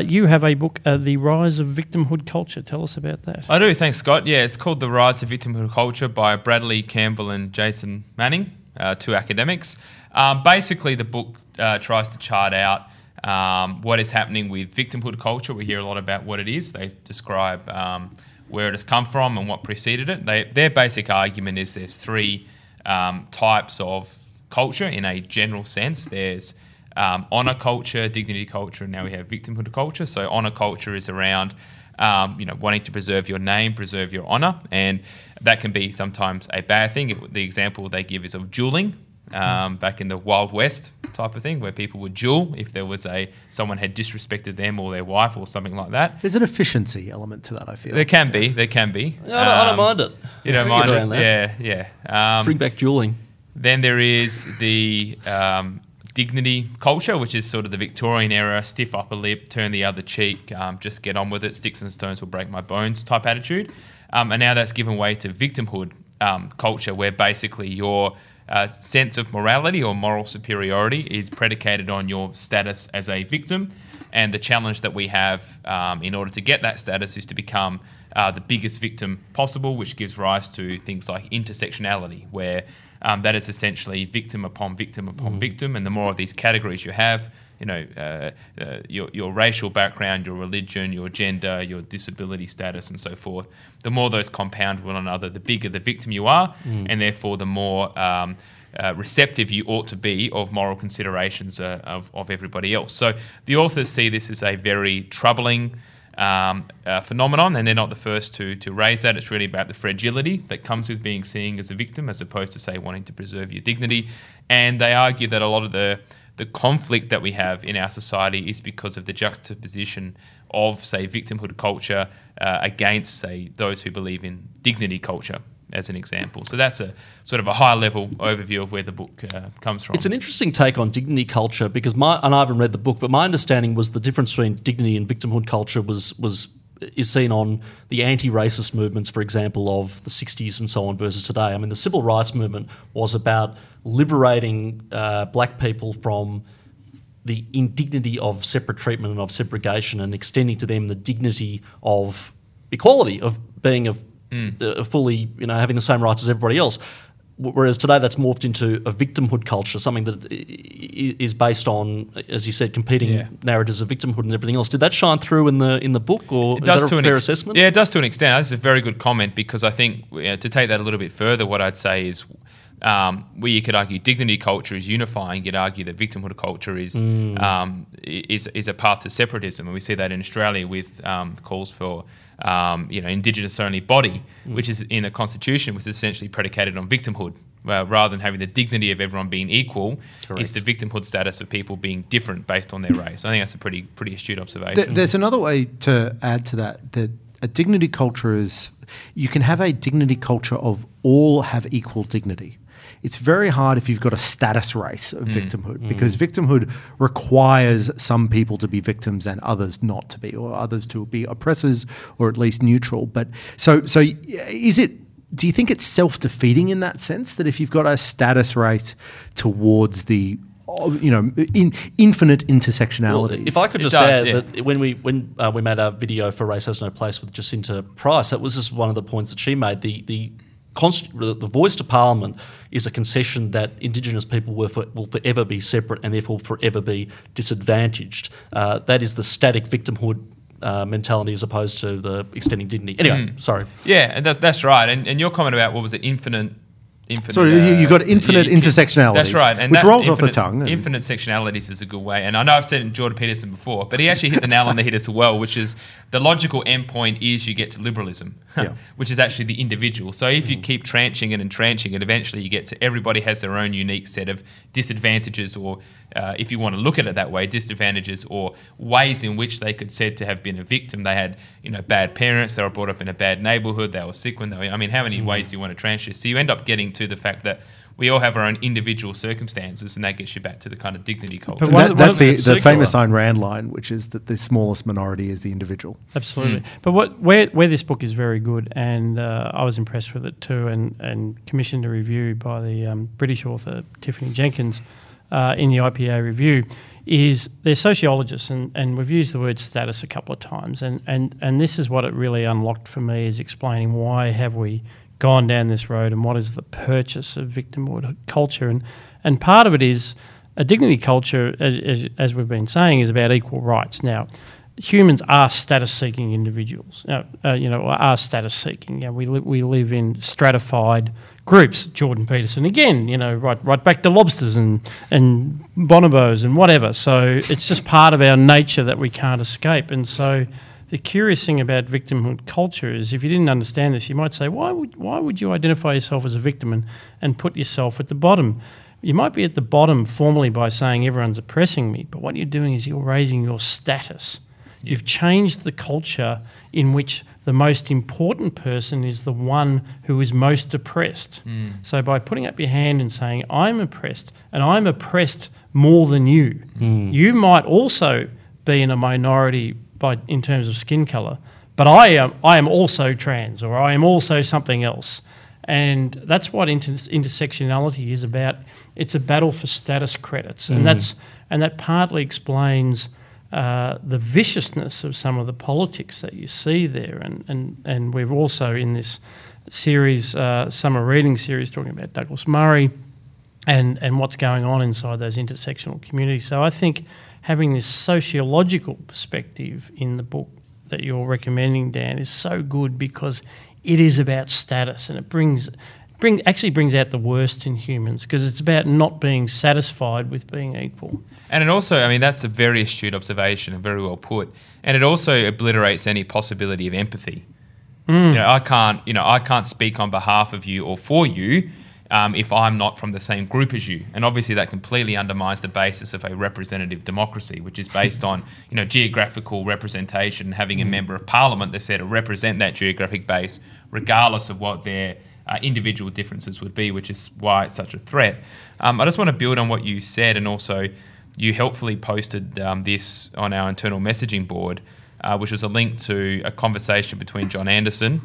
you have a book, The Rise of Victimhood Culture. Tell us about that. I do, thanks, Scott. Yeah, it's called The Rise of Victimhood Culture by Bradley Campbell and Jason Manning. to academics. Basically, the book tries to chart out what is happening with victimhood culture. We hear a lot about what it is. They describe where it has come from and what preceded it. Their basic argument is there's three types of culture in a general sense. There's honour culture, dignity culture, and now we have victimhood culture. So honour culture is around wanting to preserve your name, preserve your honour, and that can be sometimes a bad thing. The example they give is of dueling, back in the Wild West type of thing, where people would duel if there was someone had disrespected them or their wife or something like that. There's an efficiency element to that, I feel. There can be. No, I don't mind it. You don't mind it? Yeah. Bring back dueling. Then there is the dignity culture, which is sort of the Victorian era, stiff upper lip, turn the other cheek, just get on with it, sticks and stones will break my bones type attitude. And now that's given way to victimhood culture, where basically your sense of morality or moral superiority is predicated on your status as a victim. And the challenge that we have in order to get that status is to become the biggest victim possible, which gives rise to things like intersectionality, where that is essentially victim upon victim upon victim. And the more of these categories you have, your racial background, your religion, your gender, your disability status, and so forth, the more those compound one another, the bigger the victim you are, and therefore the more receptive you ought to be of moral considerations of everybody else. So the authors see this as a very troubling phenomenon, and they're not the first to raise that. It's really about the fragility that comes with being seen as a victim as opposed to, say, wanting to preserve your dignity. And they argue that a lot of the conflict that we have in our society is because of the juxtaposition of, say, victimhood culture against, say, those who believe in dignity culture, as an example. So that's a sort of a high-level overview of where the book comes from. It's an interesting take on dignity culture because and I haven't read the book, but my understanding was the difference between dignity and victimhood culture is seen on the anti-racist movements, for example, of the 60s and so on versus today. I mean, the civil rights movement was about liberating black people from the indignity of separate treatment and of segregation and extending to them the dignity of equality, of being fully, having the same rights as everybody else. Whereas today that's morphed into a victimhood culture, something that is based on, as you said, competing narratives of victimhood and everything else. Did that shine through in the book, or is that a fair assessment? Yeah, it does to an extent. That's a very good comment because I think to take that a little bit further, what I'd say is where you could argue dignity culture is unifying, you'd argue that victimhood culture is a path to separatism. And we see that in Australia with calls for Indigenous-only body, which is in the Constitution, was essentially predicated on victimhood. Rather than having the dignity of everyone being equal, it's the victimhood status of people being different based on their race. I think that's a pretty astute observation. There's another way to add to that a dignity culture is you can have a dignity culture of all have equal dignity. It's very hard if you've got a status race of victimhood because victimhood requires some people to be victims and others not to be, or others to be oppressors or at least neutral. But so is it? Do you think it's self-defeating in that sense that if you've got a status race towards the infinite intersectionalities? Well, if I could just add that when we made our video for Race Has No Place with Jacinta Price, that was just one of the points that she made. The voice to Parliament is a concession that Indigenous people will forever be separate and therefore forever be disadvantaged. That is the static victimhood mentality as opposed to the extending dignity. Anyway, sorry. Yeah, and that's right. And your comment about, what was it, infinite. So you've got infinite intersectionalities. That's right. And which rolls off the tongue. Infinite sectionalities is a good way. And I know I've said it in Jordan Peterson before, but he actually hit the nail on the head as well, which is the logical endpoint is you get to liberalism, which is actually the individual. So if you keep tranching it and tranching it, eventually you get to everybody has their own unique set of disadvantages or, if you want to look at it that way, disadvantages or ways in which they could said to have been a victim. They had bad parents, they were brought up in a bad neighbourhood, they were sick when they were... I mean, how many ways do you want to tranche this? So you end up getting to the fact that we all have our own individual circumstances, and that gets you back to the kind of dignity culture. But that's the famous Ayn Rand line, which is that the smallest minority is the individual. Absolutely. But where this book is very good, and I was impressed with it too, and commissioned a review by the British author Tiffany Jenkins in the IPA Review, is they're sociologists, and we've used the word status a couple of times, and this is what it really unlocked for me, is explaining why have we gone down this road and what is the purchase of victimhood culture. And part of it is a dignity culture, as we've been saying, is about equal rights. Now, humans are status-seeking individuals, are status-seeking. We live in stratified groups, Jordan Peterson, again, right back to lobsters and bonobos and whatever. So it's just part of our nature that we can't escape. And so the curious thing about victimhood culture is if you didn't understand this, you might say, why would you identify yourself as a victim and put yourself at the bottom? You might be at the bottom formally by saying everyone's oppressing me, but what you're doing is you're raising your status. You've changed the culture in which the most important person is the one who is most oppressed. Mm. So by putting up your hand and saying, I'm oppressed, and I'm oppressed more than you, you might also be in a minority in terms of skin colour, but I am also trans, or I am also something else. And that's what intersectionality is about. It's a battle for status credits, and that partly explains the viciousness of some of the politics that you see there. And we've also in this series, summer reading series, talking about Douglas Murray and what's going on inside those intersectional communities. So I think having this sociological perspective in the book that you're recommending, Dan, is so good because it is about status, and it brings out the worst in humans because it's about not being satisfied with being equal. And it also, that's a very astute observation and very well put. And it also obliterates any possibility of empathy. Mm. I can't speak on behalf of you or for you if I'm not from the same group as you. And obviously that completely undermines the basis of a representative democracy, which is based on, geographical representation and having a member of parliament that's there to represent that geographic base regardless of what their individual differences would be, which is why it's such a threat. I just want to build on what you said, and also you helpfully posted this on our internal messaging board, which was a link to a conversation between John Anderson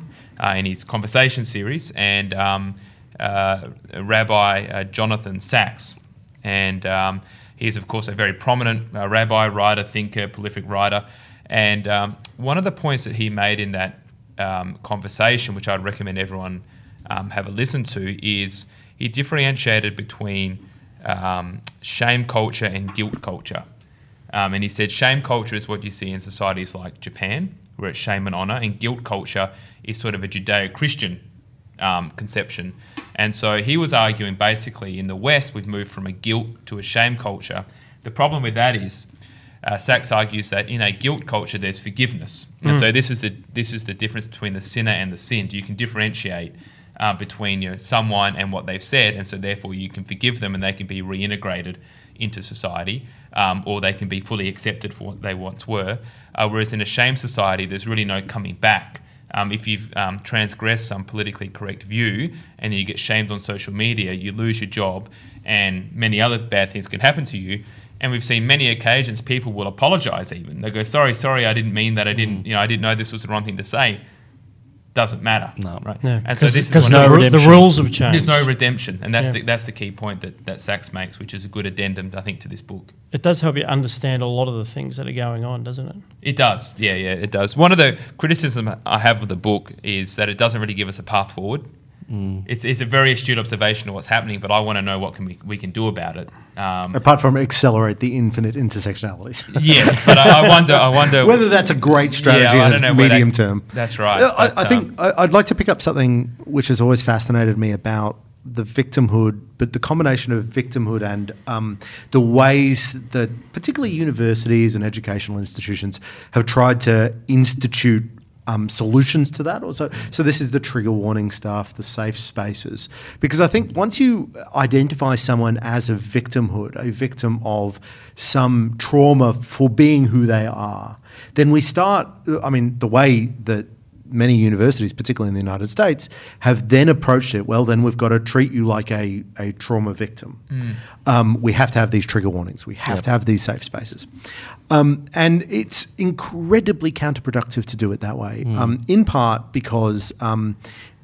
in his conversation series and Rabbi Jonathan Sachs. And he's, of course, a very prominent rabbi, writer, thinker, prolific writer. And one of the points that he made in that conversation, which I'd recommend everyone have a listen to, is he differentiated between shame culture and guilt culture. And he said shame culture is what you see in societies like Japan, where it's shame and honour, and guilt culture is sort of a Judeo-Christian conception. And so he was arguing basically in the West we've moved from a guilt to a shame culture. The problem with that is Sachs argues that in a guilt culture there's forgiveness. And so this is the difference between the sinner and the sinned. You can differentiate between someone and what they've said, and so therefore you can forgive them and they can be reintegrated into society, or they can be fully accepted for what they once were, whereas in a shame society there's really no coming back. If you've transgressed some politically correct view and you get shamed on social media, you lose your job and many other bad things can happen to you. And we've seen many occasions people will apologise even. They go, sorry, I didn't mean that, I didn't know this was the wrong thing to say. Doesn't matter, no. Right? Yeah. And so this is the rules have changed. There's no redemption, and that's the key point that Sachs makes, which is a good addendum, I think, to this book. It does help you understand a lot of the things that are going on, doesn't it? It does, yeah, it does. One of the criticisms I have of the book is that it doesn't really give us a path forward. It's a very astute observation of what's happening, but I want to know what we can do about it. Apart from accelerate the infinite intersectionalities. Yes, but I wonder whether that's a great strategy in the medium term. That's right. I think I'd like to pick up something which has always fascinated me about the victimhood, but the combination of victimhood and the ways that particularly universities and educational institutions have tried to institute solutions to that. So this is the trigger warning stuff, the safe spaces. Because I think once you identify someone as a victimhood, a victim of some trauma for being who they are, then we start, the way that many universities, particularly in the United States, have then approached it, well, then we've got to treat you like a trauma victim. We have to have these trigger warnings. We have to have these safe spaces. And it's incredibly counterproductive to do it that way, in part because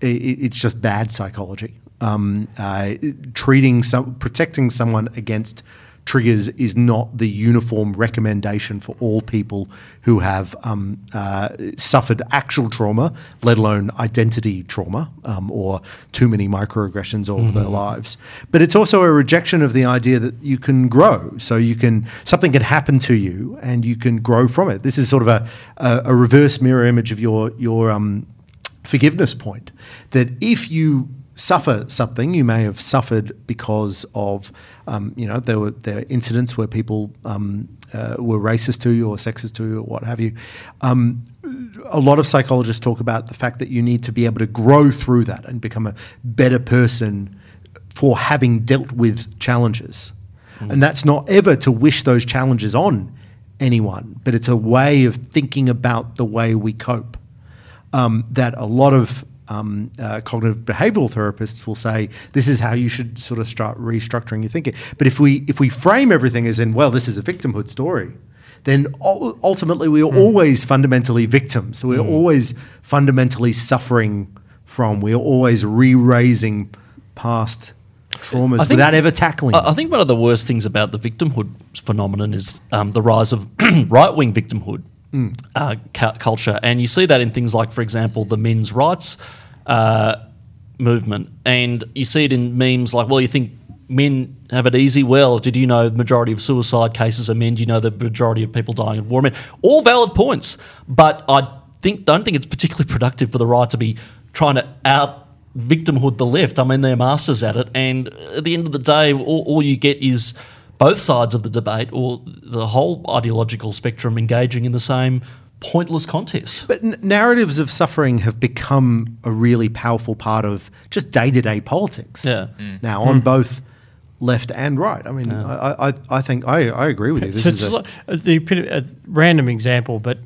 it's just bad psychology. Protecting someone against triggers is not the uniform recommendation for all people who have suffered actual trauma, let alone identity trauma, or too many microaggressions over their lives. But it's also a rejection of the idea that you can grow. So you can, something can happen to you and you can grow from it. This is sort of a reverse mirror image of your forgiveness point, that if you suffer something, you may have suffered because of, there were incidents where people were racist to you or sexist to you or what have you. A lot of psychologists talk about the fact that you need to be able to grow through that and become a better person for having dealt with challenges. And that's not ever to wish those challenges on anyone, but it's a way of thinking about the way we cope. That a lot of cognitive behavioral therapists will say, this is how you should sort of start restructuring your thinking. But if we frame everything as in, well, this is a victimhood story, then ultimately we are always fundamentally victims. So we're always fundamentally suffering from, we're always re-raising past traumas without ever tackling them. I think one of the worst things about the victimhood phenomenon is the rise of right-wing victimhood. Culture, and you see that in things like, for example, the men's rights movement, and you see it in memes like, well, you think men have it easy? Well, did you know the majority of suicide cases are men? Do you know the majority of people dying in war are men? All valid points, but I don't think it's particularly productive for the right to be trying to out-victimhood the left. I mean, they're masters at it, and at the end of the day, all you get is both sides of the debate or the whole ideological spectrum engaging in the same pointless contest. But narratives of suffering have become a really powerful part of just day-to-day politics now on both left and right. I mean, I think I agree with you. This is a random example, but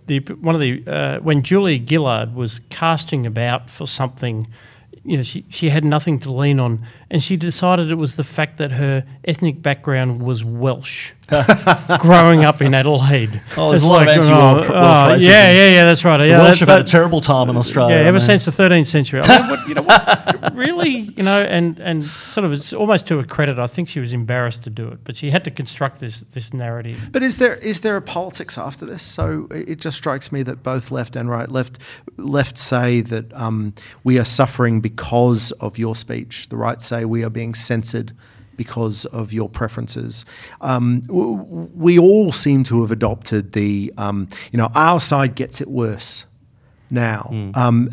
when Julia Gillard was casting about for something, you know, she had nothing to lean on, and she decided it was the fact that her ethnic background was Welsh, growing up in Adelaide. Oh, there's a lot of anti-Welsh racism. Yeah, that's right. The Welsh have had a terrible time in Australia. Yeah, since the 13th century. I mean, and sort of, it's almost to her credit, I think she was embarrassed to do it, but she had to construct this narrative. But is there a politics after this? So it just strikes me that both left and right, left say that we are suffering because of your speech. The right say we are being censored because of your preferences. We all seem to have adopted the, our side gets it worse now.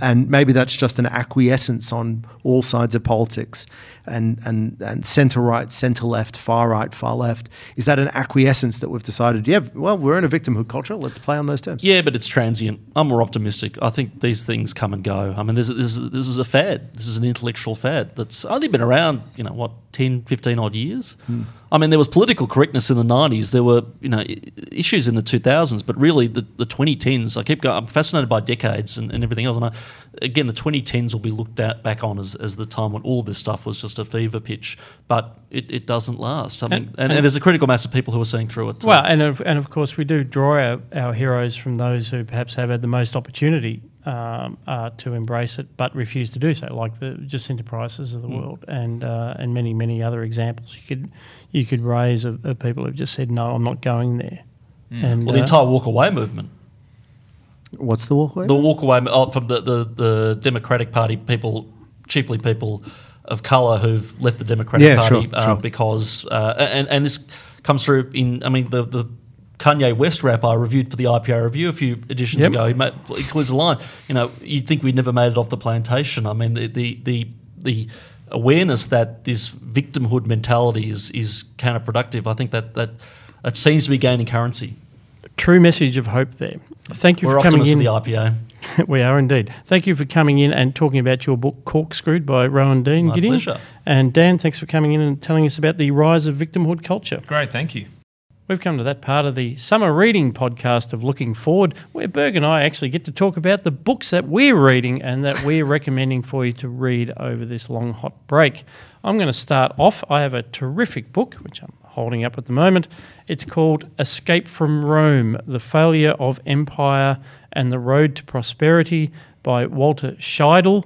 And maybe that's just an acquiescence on all sides of politics and centre-right, centre-left, far-right, far-left. Is that an acquiescence that we've decided, we're in a victimhood culture, let's play on those terms? Yeah, but it's transient. I'm more optimistic. I think these things come and go. I mean, this is a fad. This is an intellectual fad that's only been around, 10, 15-odd years? I mean, there was political correctness in the 90s. There were, issues in the 2000s, but really the 2010s, I'm fascinated by decades and everything else. And again, the 2010s will be looked back on as the time when all this stuff was just a fever pitch, but it doesn't last. I mean, and there's a critical mass of people who are seeing through it. Well, and of course we do draw our heroes from those who perhaps have had the most opportunity to embrace it but refuse to do so, like the Jacinta Prices of the world and many, many other examples you could raise of people who've just said, no, I'm not going there. And, the entire walk-away movement. What's the walk-away? The walk-away from the Democratic Party people, chiefly people of colour who've left the Democratic Party because and this comes through in, the Kanye West rap I reviewed for the IPA Review a few editions ago. He includes a line, you'd think we'd never made it off the plantation. I mean, the awareness that this victimhood mentality is counterproductive. I think that seems to be gaining currency. A true message of hope there. Thank you for coming in. We're optimists of the IPA. We are indeed. Thank you for coming in and talking about your book, Corkscrewed, by Rowan Dean. My pleasure. And Dan, thanks for coming in and telling us about the rise of victimhood culture. Great, thank you. We've come to that part of the summer reading podcast of Looking Forward, where Berg and I actually get to talk about the books that we're reading and that we're recommending for you to read over this long, hot break. I'm going to start off. I have a terrific book, which I'm holding up at the moment. It's called Escape from Rome, The Failure of Empire and the Road to Prosperity by Walter Scheidel.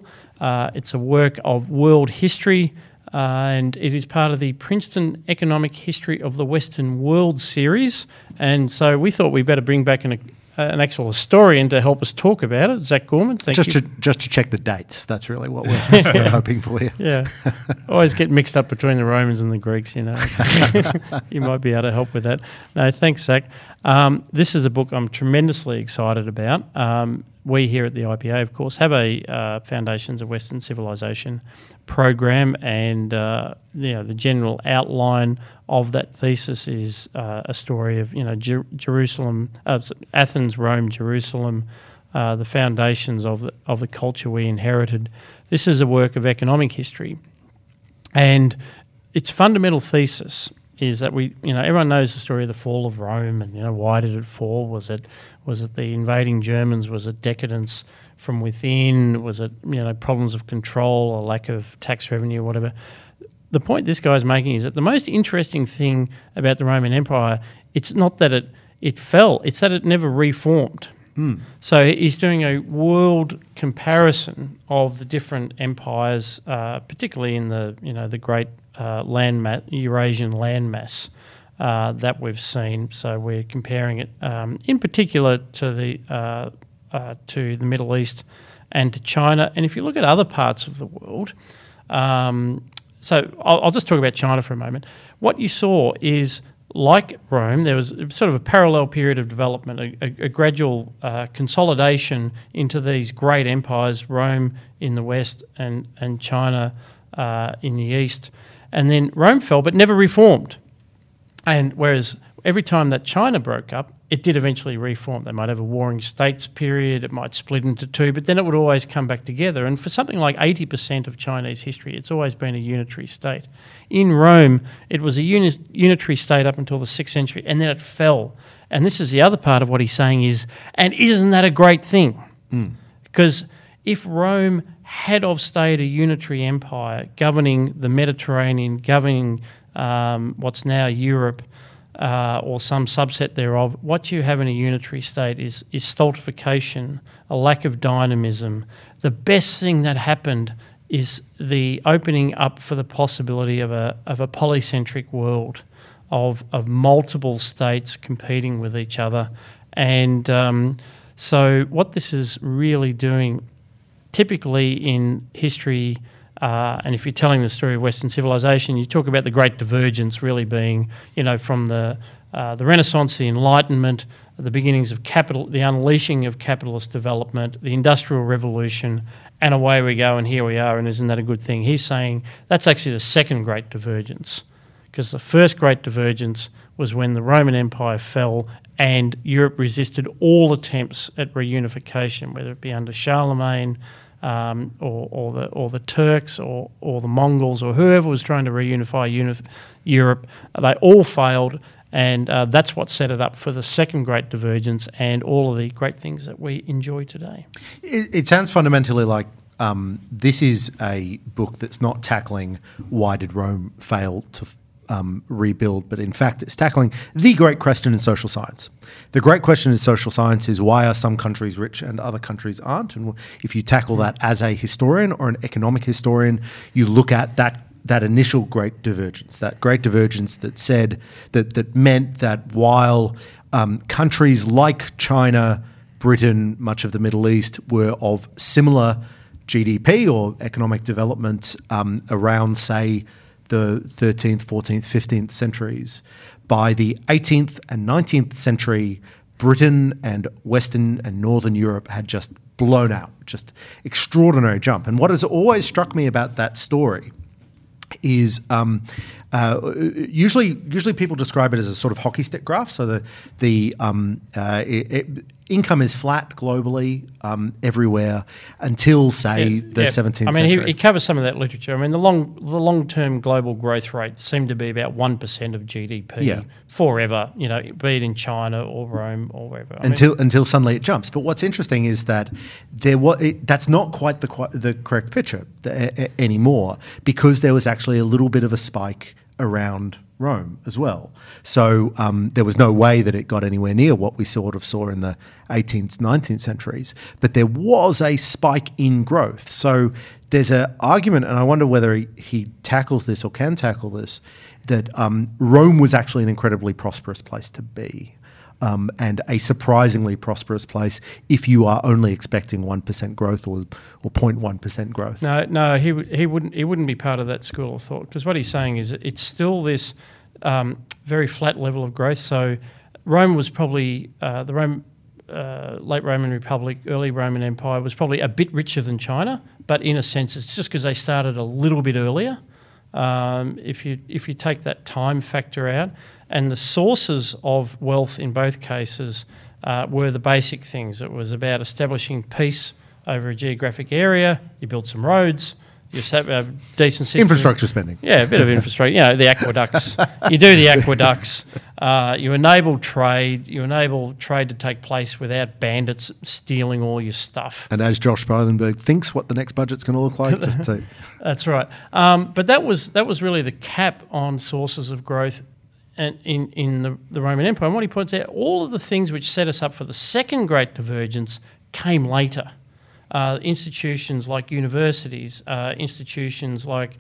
It's a work of world history. and it is part of the Princeton Economic History of the Western World series. And so we thought we'd better bring back an actual historian to help us talk about it. Zach Gorman, thank you. Just to check the dates, that's really what we're, we're hoping for here. Yeah. Always get mixed up between the Romans and the Greeks, you know. You might be able to help with that. No, thanks, Zach. This is a book I'm tremendously excited about. We here at the IPA, of course, have a Foundations of Western Civilization program, and the general outline of that thesis is a story of Athens, Rome, Jerusalem, the foundations of the culture we inherited. This is a work of economic history, and its fundamental thesis is that everyone knows the story of the fall of Rome, and why did it fall? Was it the invading Germans? Was it decadence from within? Was it problems of control or lack of tax revenue or whatever? The point this guy's making is that the most interesting thing about the Roman Empire, it's not that it fell, it's that it never reformed. Mm. So he's doing a world comparison of the different empires, particularly in the the great Eurasian landmass that we've seen. So we're comparing it in particular to the Middle East and to China. And if you look at other parts of the world, so I'll just talk about China for a moment. What you saw is, like Rome, there was sort of a parallel period of development, a gradual consolidation into these great empires, Rome in the west and China in the east. And then Rome fell but never reformed. And whereas every time that China broke up, it did eventually reform. They might have a warring states period, it might split into two, but then it would always come back together. And for something like 80% of Chinese history, it's always been a unitary state. In Rome, it was a unitary state up until the 6th century, and then it fell. And this is the other part of what he's saying is, and isn't that a great thing? Mm. Because if Rome had stayed a unitary empire governing the Mediterranean, governing what's now Europe, or some subset thereof, what you have in a unitary state is stultification, a lack of dynamism. The best thing that happened is the opening up for the possibility of a polycentric world, of multiple states competing with each other. And so what this is really doing, typically in history, and if you're telling the story of Western civilization, you talk about the great divergence really being, from the Renaissance, the Enlightenment, the beginnings of capital, the unleashing of capitalist development, the Industrial Revolution, and away we go, and here we are, and isn't that a good thing? He's saying that's actually the second great divergence, because the first great divergence was when the Roman Empire fell and Europe resisted all attempts at reunification, whether it be under Charlemagne, or the Turks or the Mongols or whoever was trying to reunify Europe. They all failed, and that's what set it up for the second great divergence and all of the great things that we enjoy today. It sounds fundamentally like this is a book that's not tackling why did Rome fail to rebuild, but in fact it's tackling the great question in social science. The great question in social science is, why are some countries rich and other countries aren't? And if you tackle that as a historian or an economic historian, you look at that initial great divergence that said that meant that while countries like China, Britain, much of the Middle East were of similar GDP or economic development around, say, the 13th, 14th, 15th centuries. By the 18th and 19th century, Britain and Western and Northern Europe had just blown out, just extraordinary jump. And what has always struck me about that story is usually people describe it as a sort of hockey stick graph. So income is flat globally, everywhere, until, say, the 17th century. I mean, he covers some of that literature. I mean, the long-term global growth rate seemed to be about 1% of GDP forever, be it in China or Rome or wherever. Until suddenly it jumps. But what's interesting is that that's not quite the correct picture anymore, because there was actually a little bit of a spike around Rome as well. So there was no way that it got anywhere near what we sort of saw in the 18th, 19th centuries, but there was a spike in growth. So there's an argument, and I wonder whether he tackles this or can tackle this, that Rome was actually an incredibly prosperous place to be, and a surprisingly prosperous place if you are only expecting 1% growth or 0.1% growth. No, he wouldn't be part of that school of thought, because what he's saying is it's still this very flat level of growth. So Rome was probably late Roman Republic, early Roman Empire was probably a bit richer than China, but in a sense it's just because they started a little bit earlier. If you take that time factor out, and the sources of wealth in both cases were the basic things. It was about establishing peace over a geographic area. You built some roads, you set a decent system. Infrastructure spending. Yeah, a bit of infrastructure. You know, the aqueducts. You do the aqueducts. You enable trade. You enable trade to take place without bandits stealing all your stuff. And as Josh Frydenberg thinks, what the next budget's going to look like, just to that's right. But that was really the cap on sources of growth, and in the Roman Empire. And what he points out, all of the things which set us up for the second great divergence came later. Institutions like universities, institutions like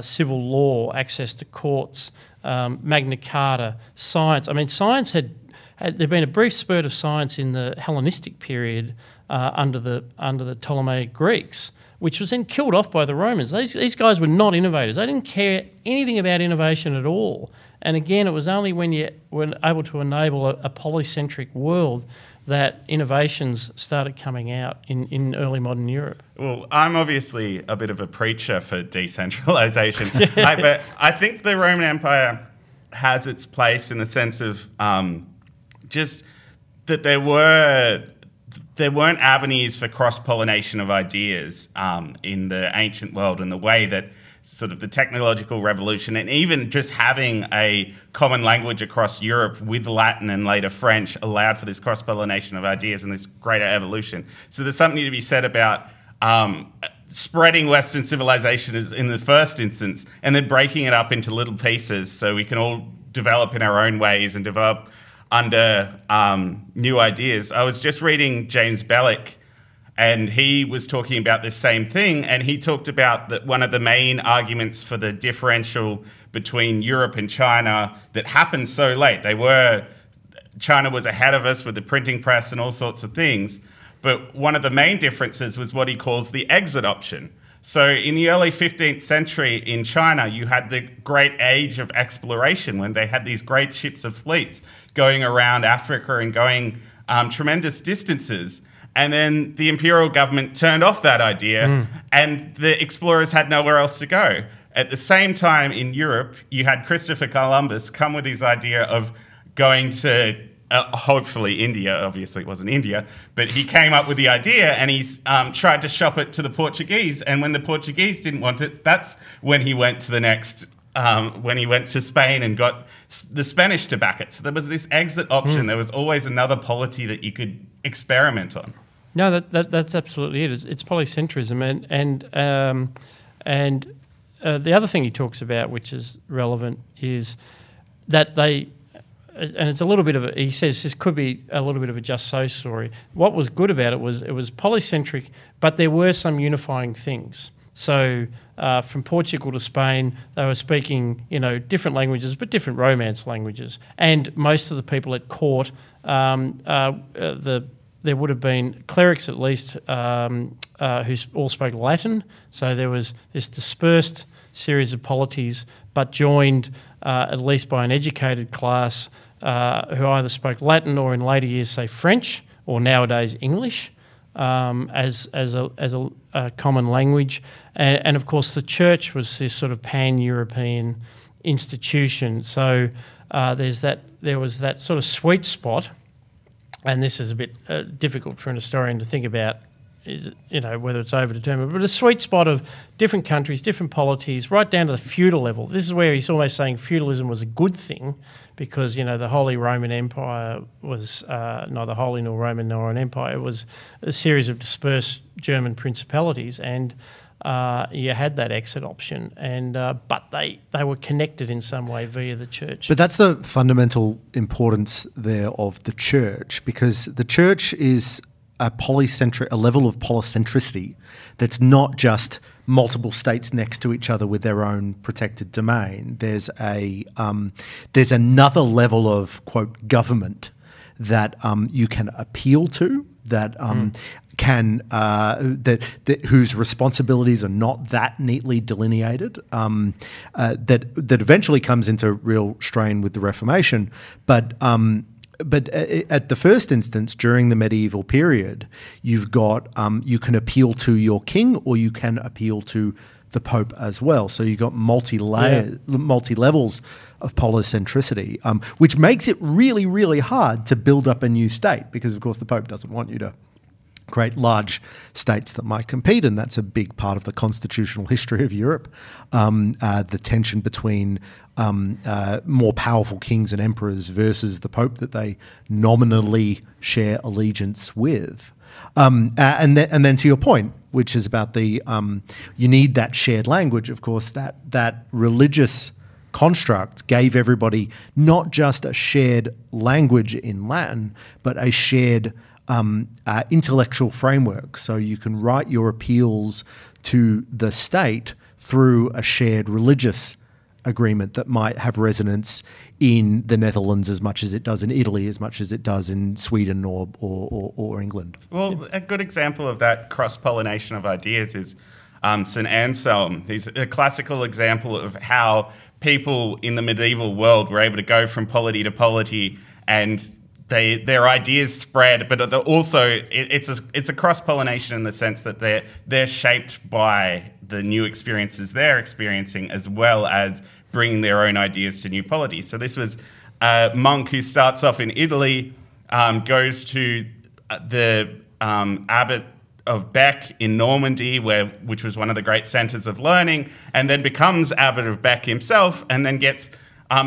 civil law, access to courts, Magna Carta, science. I mean, science there'd been a brief spurt of science in the Hellenistic period under the Ptolemaic Greeks, which was then killed off by the Romans. These guys were not innovators. They didn't care anything about innovation at all. And again, it was only when you were able to enable a polycentric world that innovations started coming out in early modern Europe. Well, I'm obviously a bit of a preacher for decentralization, yeah. But I think the Roman Empire has its place in the sense of just that there weren't avenues for cross-pollination of ideas in the ancient world, in the way that sort of the technological revolution, and even just having a common language across Europe with Latin and later French, allowed for this cross-pollination of ideas and this greater evolution. So there's something to be said about spreading Western civilization in the first instance, and then breaking it up into little pieces so we can all develop in our own ways and develop under new ideas. I was just reading James Belloc, and he was talking about this same thing, and he talked about that one of the main arguments for the differential between Europe and China that happened so late. China was ahead of us with the printing press and all sorts of things, but one of the main differences was what he calls the exit option. So in the early 15th century in China, you had the great age of exploration when they had these great ships of fleets going around Africa and going tremendous distances. And then the imperial government turned off that idea, and the explorers had nowhere else to go. At the same time in Europe, you had Christopher Columbus come with his idea of going to, hopefully India. Obviously it wasn't India, but he came up with the idea, and he's tried to shop it to the Portuguese. And when the Portuguese didn't want it, that's when he went to the next... when he went to Spain and got the Spanish to back it. So there was this exit option. There was always another polity that you could experiment on. No, that's absolutely it. It's polycentrism. And the other thing he talks about, which is relevant, is that they... And it's a little bit of a... He says this could be a little bit of a just so story. What was good about it was polycentric, but there were some unifying things. So... from Portugal to Spain, they were speaking, different languages, but different Romance languages. And most of the people at court, there would have been clerics at least who all spoke Latin. So there was this dispersed series of polities, but joined at least by an educated class who either spoke Latin or in later years, say, French, or nowadays English. As a common language, and of course the church was this sort of pan-European institution. So there was that sort of sweet spot, and this is a bit difficult for an historian to think about, whether it's overdetermined, but a sweet spot of different countries, different polities, right down to the feudal level. This is where he's almost saying feudalism was a good thing, because the Holy Roman Empire was neither holy nor Roman nor an empire. It was a series of dispersed German principalities, and you had that exit option, and but they were connected in some way via the church. But that's the fundamental importance there of the church, because the church is a level of polycentricity that's not just multiple states next to each other with their own protected domain. There's there's another level of, quote, government that you can appeal to, that whose responsibilities are not that neatly delineated, that eventually comes into real strain with the Reformation. But at the first instance, during the medieval period, you've got you can appeal to your king or you can appeal to the Pope as well. So you've got multi-levels of polycentricity, which makes it really, really hard to build up a new state because, of course, the Pope doesn't want you to create large states that might compete, and that's a big part of the constitutional history of Europe, the tension between more powerful kings and emperors versus the Pope that they nominally share allegiance with. And then to your point, which is about the you need that shared language, of course, that religious construct gave everybody not just a shared language in Latin, but a shared intellectual framework. So you can write your appeals to the state through a shared religious agreement that might have resonance in the Netherlands as much as it does in Italy, as much as it does in Sweden or England. Well, a good example of that cross-pollination of ideas is St. Anselm. He's a classical example of how people in the medieval world were able to go from polity to polity, and their ideas spread, but also it's a cross-pollination in the sense that they're shaped by the new experiences they're experiencing, as well as bringing their own ideas to new polity. So this was a monk who starts off in Italy, goes to the abbot of Bec in Normandy, which was one of the great centres of learning, and then becomes abbot of Bec himself, and then gets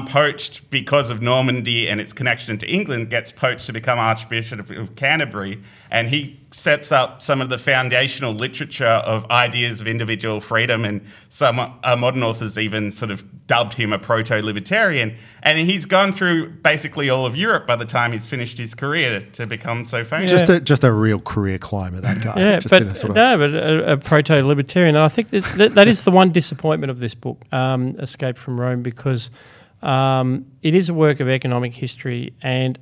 poached because of Normandy and its connection to England, gets poached to become Archbishop of Canterbury, and he sets up some of the foundational literature of ideas of individual freedom, and some modern authors even sort of dubbed him a proto-libertarian, and he's gone through basically all of Europe by the time he's finished his career to become so famous. Yeah. Just a real career climber, that guy. Yeah, but a proto-libertarian, and I think that is the one disappointment of this book, Escape from Rome, because it is a work of economic history, and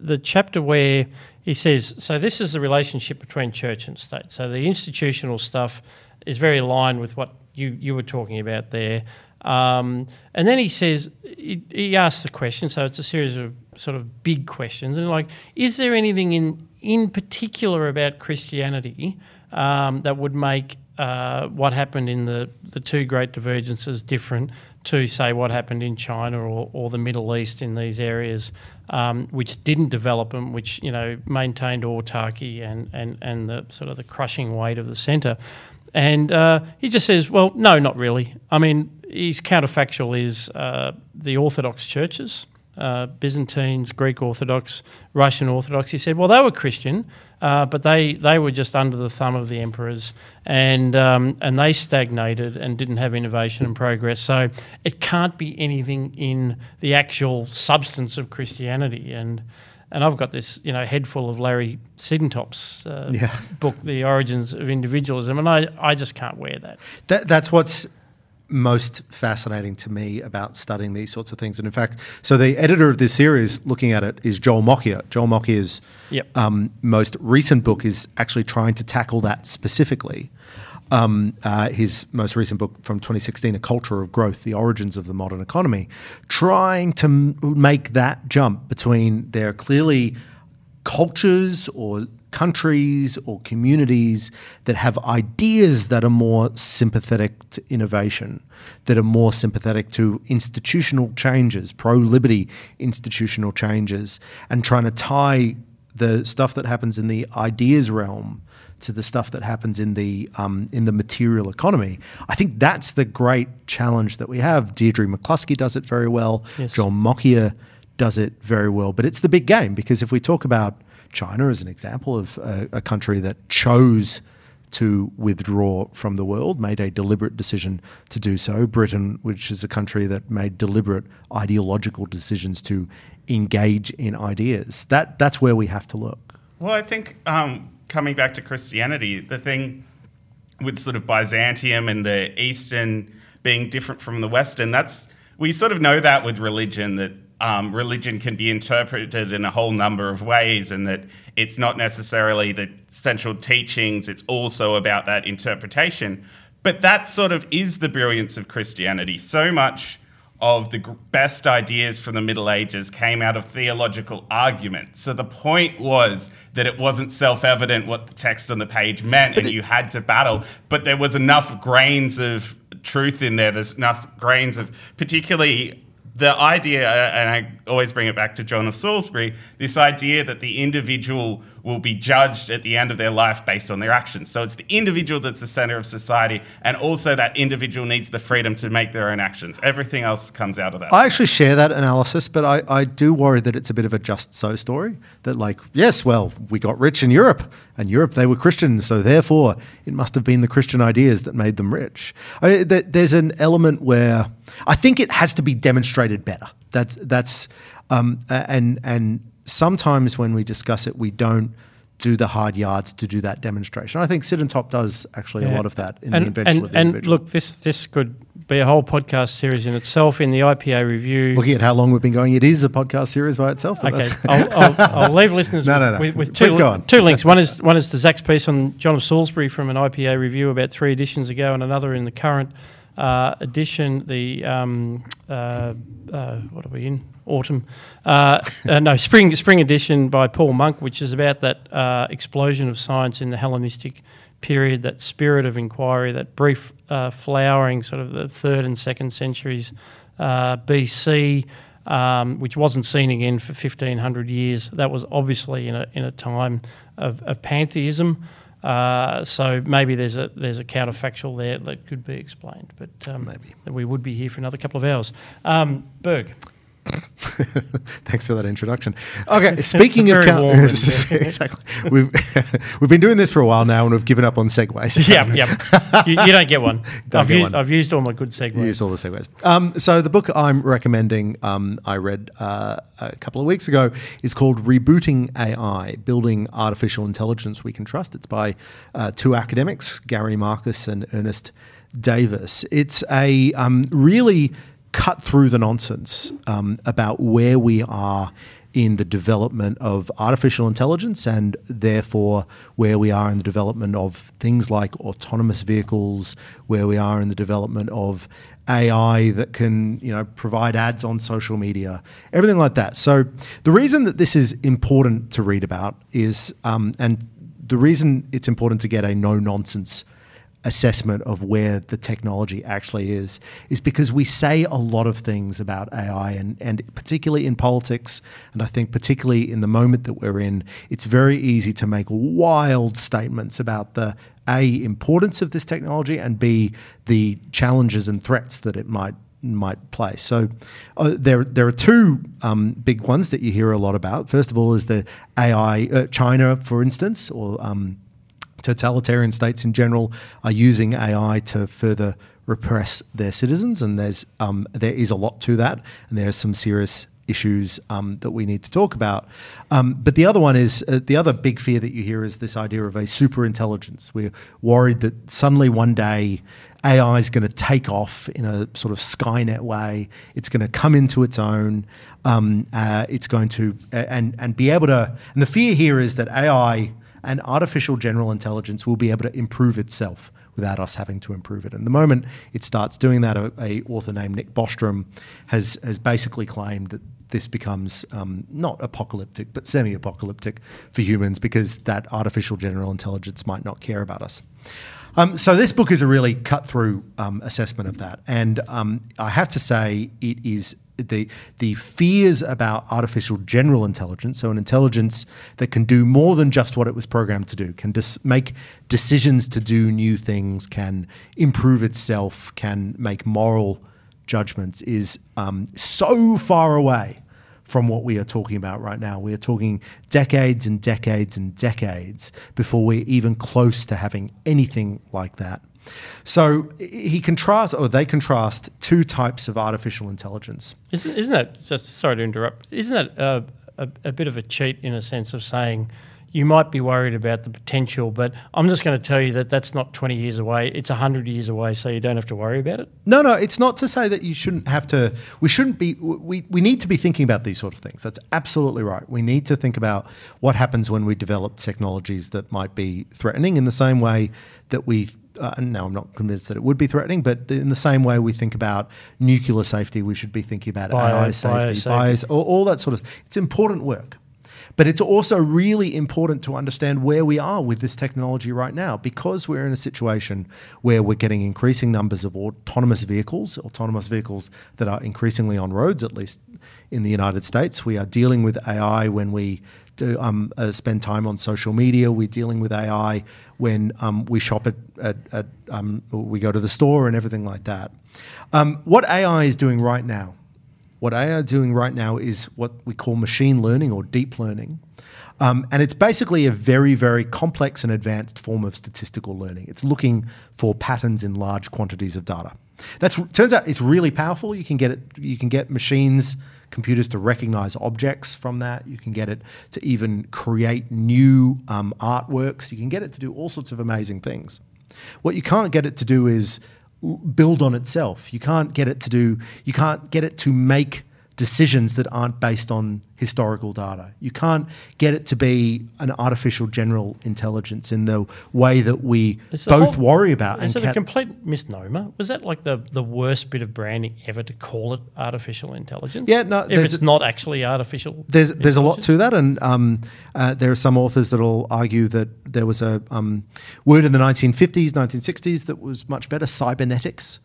the chapter where he says, so this is the relationship between church and state. So the institutional stuff is very aligned with what you were talking about there. And then he says, he asks the question, so it's a series of sort of big questions, and like, is there anything in particular about Christianity that would make what happened in the two great divergences different to, say, what happened in China or the Middle East in these areas, which didn't develop and which, maintained autarky and the sort of the crushing weight of the centre. And he just says, well, no, not really. I mean, his counterfactual is the Orthodox churches, Byzantines, Greek Orthodox, Russian Orthodox. He said, well, they were Christian, but they were just under the thumb of the emperors, and they stagnated and didn't have innovation and progress. So it can't be anything in the actual substance of Christianity. And I've got this, head full of Larry Sidentop's book, The Origins of Individualism, and I just can't wear that. That's what's most fascinating to me about studying these sorts of things. And in fact, so the editor of this series looking at it is Joel Mockier. Joel Mockier's most recent book is actually trying to tackle that specifically. His most recent book from 2016, A Culture of Growth, The Origins of the Modern Economy, trying to make that jump between their clearly cultures or countries or communities that have ideas that are more sympathetic to innovation, that are more sympathetic to institutional changes, pro-liberty institutional changes, and trying to tie the stuff that happens in the ideas realm to the stuff that happens in the material economy. I think that's the great challenge that we have. Deirdre McCluskey does it very well. Yes. Joel Mockier does it very well. But it's the big game, because if we talk about China as an example of a country that chose to withdraw from the world, made a deliberate decision to do so. Britain, which is a country that made deliberate ideological decisions to engage in ideas. That's where we have to look. Well, I think coming back to Christianity, the thing with sort of Byzantium and the Eastern being different from the Western, that's, we sort of know that with religion, that religion can be interpreted in a whole number of ways, and that it's not necessarily the central teachings, it's also about that interpretation. But that sort of is the brilliance of Christianity. So much of the best ideas from the Middle Ages came out of theological arguments. So the point was that it wasn't self-evident what the text on the page meant, and you had to battle. But there was enough grains of truth in there. There's enough grains of, particularly the idea, and I always bring it back to John of Salisbury, this idea that the individual will be judged at the end of their life based on their actions. So it's the individual that's the center of society, and also that individual needs the freedom to make their own actions. Everything else comes out of that. I actually share that analysis, but I do worry that it's a bit of a just so story, that like, yes, well, we got rich in Europe, and Europe, they were Christians, so therefore it must have been the Christian ideas that made them rich. There's an element where I think it has to be demonstrated better. That's sometimes when we discuss it, we don't do the hard yards to do that demonstration. I think Sit and Top does actually a lot of that in the invention of the individual. And look, this could be a whole podcast series in itself. In the IPA Review, looking at how long we've been going, it is a podcast series by itself. Okay, I'll leave listeners with two links. One is to Zach's piece on John of Salisbury from an IPA Review about 3 editions ago, and another in the current edition, the what are we in? Autumn. Spring edition by Paul Monk, which is about that explosion of science in the Hellenistic period, that spirit of inquiry, that brief flowering sort of the 3rd and 2nd centuries BC, which wasn't seen again for 1,500 years. That was obviously in a time of pantheism. So maybe there's a counterfactual there that could be explained, but maybe we would be here for another couple of hours. Berg. Thanks for that introduction. Okay, speaking of exactly, we've been doing this for a while now, and we've given up on segues. Yep. You don't get one. I've used all my good segues. You used all the segues. So the book I'm recommending, I read a couple of weeks ago, is called Rebooting AI: Building Artificial Intelligence We Can Trust. It's by 2 academics, Gary Marcus and Ernest Davis. It's a really cut through the nonsense about where we are in the development of artificial intelligence, and therefore where we are in the development of things like autonomous vehicles, where we are in the development of AI that can, provide ads on social media, everything like that. So the reason that this is important to read about is, and the reason it's important to get a no-nonsense assessment of where the technology actually is because we say a lot of things about AI, and particularly in politics, and I think particularly in the moment that we're in, it's very easy to make wild statements about the A, importance of this technology, and B, the challenges and threats that it might play. So there are 2 big ones that you hear a lot about. First of all is the AI, China, for instance, or totalitarian states in general are using AI to further repress their citizens, and there is a lot to that, and there are some serious issues that we need to talk about. But the other one is, the other big fear that you hear is this idea of a superintelligence. We're worried that suddenly one day AI is going to take off in a sort of Skynet way. It's going to come into its own. It's going to and be able to. And the fear here is that AI and artificial general intelligence will be able to improve itself without us having to improve it. And the moment it starts doing that, a author named Nick Bostrom has basically claimed that this becomes not apocalyptic, but semi-apocalyptic for humans, because that artificial general intelligence might not care about us. So this book is a really cut-through assessment of that. And I have to say it is the fears about artificial general intelligence, so an intelligence that can do more than just what it was programmed to do, can make decisions to do new things, can improve itself, can make moral judgments, is so far away from what we are talking about right now. We are talking decades and decades and decades before we're even close to having anything like that. So they contrast 2 types of artificial intelligence. Isn't that, sorry to interrupt, isn't that a bit of a cheat in a sense of saying you might be worried about the potential, but I'm just going to tell you that that's not 20 years away. It's 100 years away, so you don't have to worry about it. No, it's not to say that you shouldn't have to – we shouldn't be we need to be thinking about these sort of things. That's absolutely right. We need to think about what happens when we develop technologies that might be threatening in the same way that we no, I'm not convinced that it would be threatening, but in the same way we think about nuclear safety, we should be thinking about AI safety, bios, all that sort of – it's important work. But it's also really important to understand where we are with this technology right now, because we're in a situation where we're getting increasing numbers of autonomous vehicles that are increasingly on roads, at least in the United States. We are dealing with AI when we do, spend time on social media. We're dealing with AI when we shop at we go to the store and everything like that. What AI is doing right now? What AI is doing right now is what we call machine learning or deep learning. And it's basically a very, very complex and advanced form of statistical learning. It's looking for patterns in large quantities of data. Turns out it's really powerful. You can get machines, computers to recognize objects from that. You can get it to even create new artworks. You can get it to do all sorts of amazing things. What you can't get it to do is build on itself. You can't get it to make decisions that aren't based on historical data. You can't get it to be an artificial general intelligence in the way that we both worry about. Is it a complete misnomer? Was that like the worst bit of branding ever to call it artificial intelligence? Yeah, no. If it's not actually artificial, there's a lot to that, and there are some authors that'll argue that there was a word in the 1950s, 1960s that was much better, cybernetics.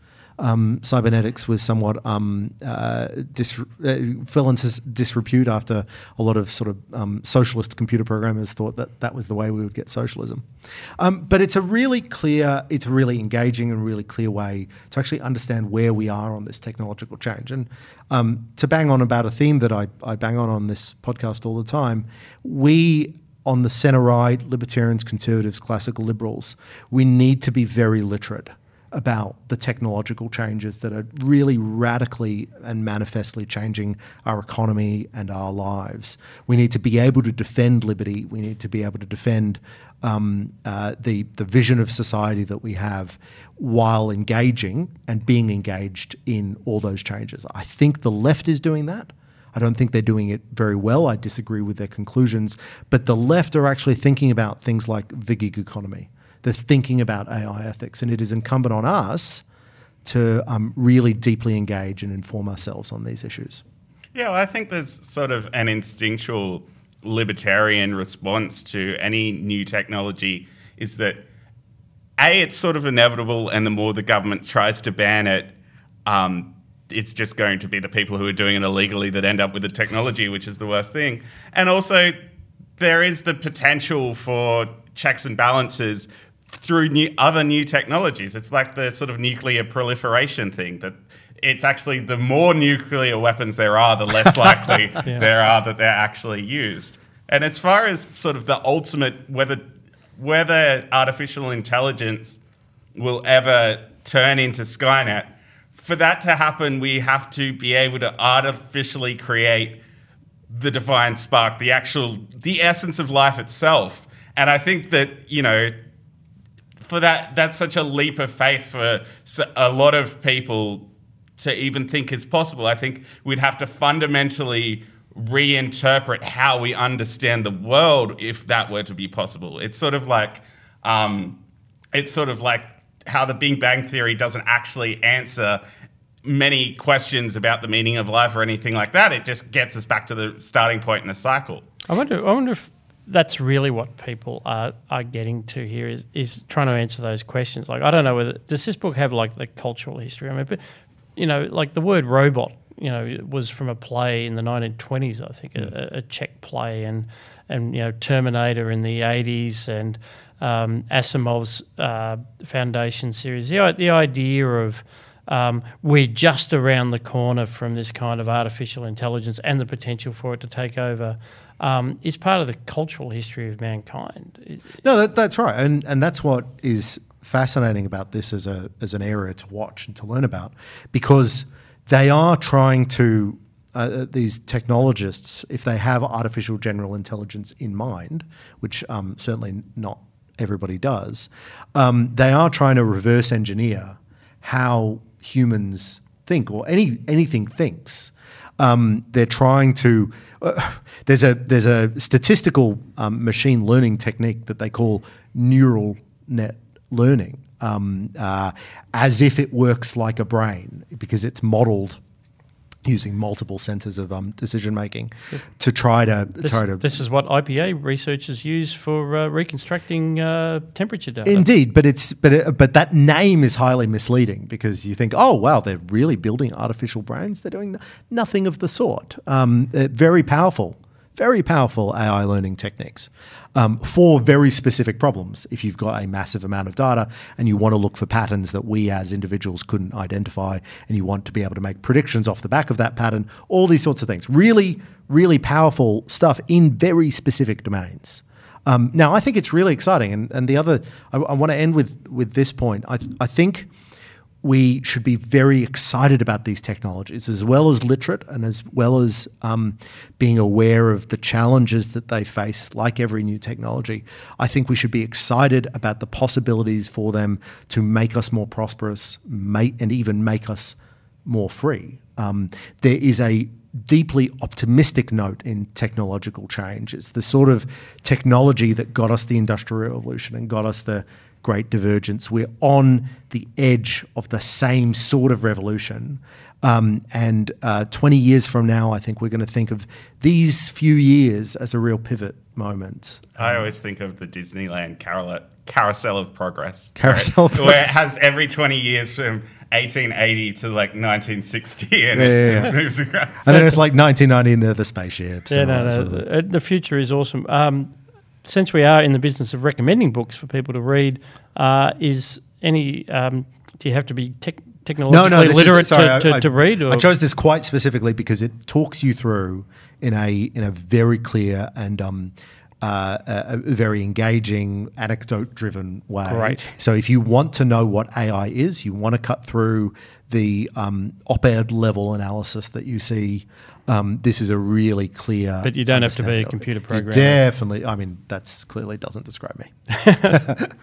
Cybernetics was somewhat fell into disrepute after a lot of sort of socialist computer programmers thought that that was the way we would get socialism. But it's a really clear, it's a really engaging and really clear way to actually understand where we are on this technological change. And to bang on about a theme that I bang on this podcast all the time, we on the centre-right, libertarians, conservatives, classical liberals, we need to be very literate about the technological changes that are really radically and manifestly changing our economy and our lives. We need to be able to defend liberty. We need to be able to defend the vision of society that we have while engaging and being engaged in all those changes. I think the left is doing that. I don't think they're doing it very well. I disagree with their conclusions. But the left are actually thinking about things like the gig economy. They're thinking about AI ethics, and it is incumbent on us to really deeply engage and inform ourselves on these issues. Yeah, well, I think there's sort of an instinctual libertarian response to any new technology is that, A, it's sort of inevitable, and the more the government tries to ban it, it's just going to be the people who are doing it illegally that end up with the technology, which is the worst thing. And also, there is the potential for checks and balances through other new technologies. It's like the sort of nuclear proliferation thing, that it's actually the more nuclear weapons there are, the less likely there are that they're actually used. And as far as sort of the ultimate, whether artificial intelligence will ever turn into Skynet, for that to happen, we have to be able to artificially create the divine spark, the essence of life itself. And I think that, you know, for that, that's such a leap of faith for a lot of people to even think is possible. I think we'd have to fundamentally reinterpret how we understand the world if that were to be possible. It's sort of like how the Big Bang Theory doesn't actually answer many questions about the meaning of life or anything like that. It just gets us back to the starting point in a cycle. I wonder if that's really what people are getting to here is trying to answer those questions. Like, I don't know whether, does this book have like the cultural history? I mean, but, you know, like the word robot, you know, it was from a play in the 1920s, I think, a Czech play, and you know, Terminator in the 80s and Asimov's Foundation series. The idea of we're just around the corner from this kind of artificial intelligence and the potential for it to take over is part of the cultural history of mankind. No, that's right, and that's what is fascinating about this as an area to watch and to learn about, because they are trying to these technologists, if they have artificial general intelligence in mind, which certainly not everybody does, they are trying to reverse engineer how humans think, or anything thinks. They're trying to there's a statistical machine learning technique that they call neural net learning, as if it works like a brain, because it's modeled using multiple centers of decision making to try to. This is what IPA researchers use for reconstructing temperature data. Indeed, but that name is highly misleading, because you think, oh wow, they're really building artificial brains. They're doing nothing of the sort. Very powerful AI learning techniques for very specific problems. If you've got a massive amount of data and you want to look for patterns that we as individuals couldn't identify, and you want to be able to make predictions off the back of that pattern, all these sorts of things. Really, really powerful stuff in very specific domains. Now, I think it's really exciting. And the other, I want to end with this point. I think we should be very excited about these technologies, as well as literate and as well as being aware of the challenges that they face, like every new technology. I think we should be excited about the possibilities for them to make us more prosperous, and even make us more free. There is a deeply optimistic note in technological change. It's the sort of technology that got us the Industrial Revolution and got us the Great Divergence. We're on the edge of the same sort of revolution. 20 years from now, I think we're going to think of these few years as a real pivot moment. I always think of the Disneyland carousel of progress. Where it has every 20 years from 1880 to like 1960, and it moves across. And then it's like 1990 and they're the spaceships. Yeah, the future is awesome. Since we are in the business of recommending books for people to read, do you have to be technologically literate to read? Or? I chose this quite specifically because it talks you through in a very clear and a very engaging, anecdote-driven way. Great. So if you want to know what AI is, you want to cut through the op-ed level analysis that you see, this is a really clear... But you don't have to be a computer programmer. Definitely. I mean, that clearly doesn't describe me.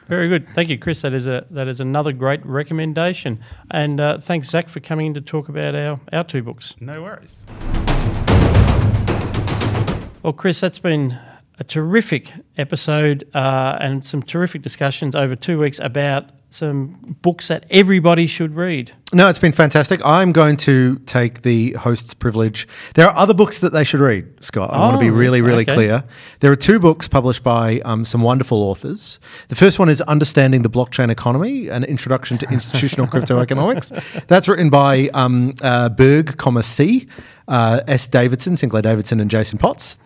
Very good. Thank you, Chris. That is another great recommendation. And thanks, Zach, for coming in to talk about our two books. No worries. Well, Chris, that's been a terrific episode and some terrific discussions over 2 weeks about some books that everybody should read. No, it's been fantastic. I'm going to take the host's privilege. There are other books that they should read, Scott. I want to be really, really clear. There are two books published by some wonderful authors. The first one is Understanding the Blockchain Economy, An Introduction to Institutional Cryptoeconomics. That's written by Berg, C., S. Davidson, Sinclair Davidson and Jason Potts.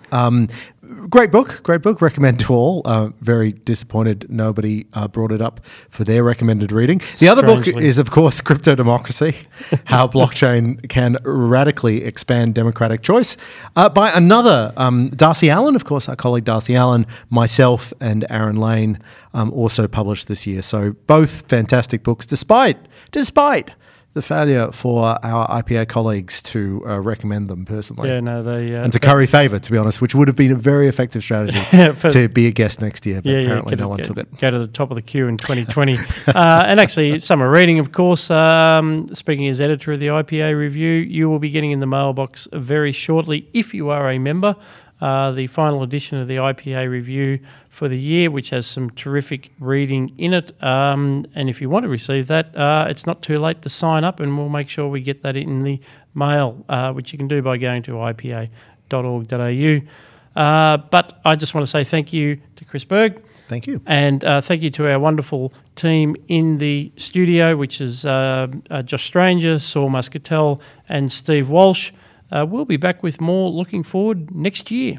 Great book, recommend to all. Very disappointed nobody brought it up for their recommended reading. The other book is, of course, Crypto Democracy, How Blockchain Can Radically Expand Democratic Choice, by another, Darcy Allen, of course, our colleague Darcy Allen, myself and Aaron Lane, also published this year. So both fantastic books, despite the failure for our IPA colleagues to recommend them personally. Yeah, no, they... and to curry favour, to be honest, which would have been a very effective strategy to be a guest next year, but apparently no one took it. Go to the top of the queue in 2020. And actually, summer reading, of course. Speaking as editor of the IPA Review, you will be getting in the mailbox very shortly, if you are a member, the final edition of the IPA Review for the year, which has some terrific reading in it. And if you want to receive that, it's not too late to sign up, and we'll make sure we get that in the mail, which you can do by going to ipa.org.au. But I just want to say thank you to Chris Berg. Thank you. And thank you to our wonderful team in the studio, which is Josh Stranger, Saul Muscatel and Steve Walsh. We'll be back with more Looking Forward next year.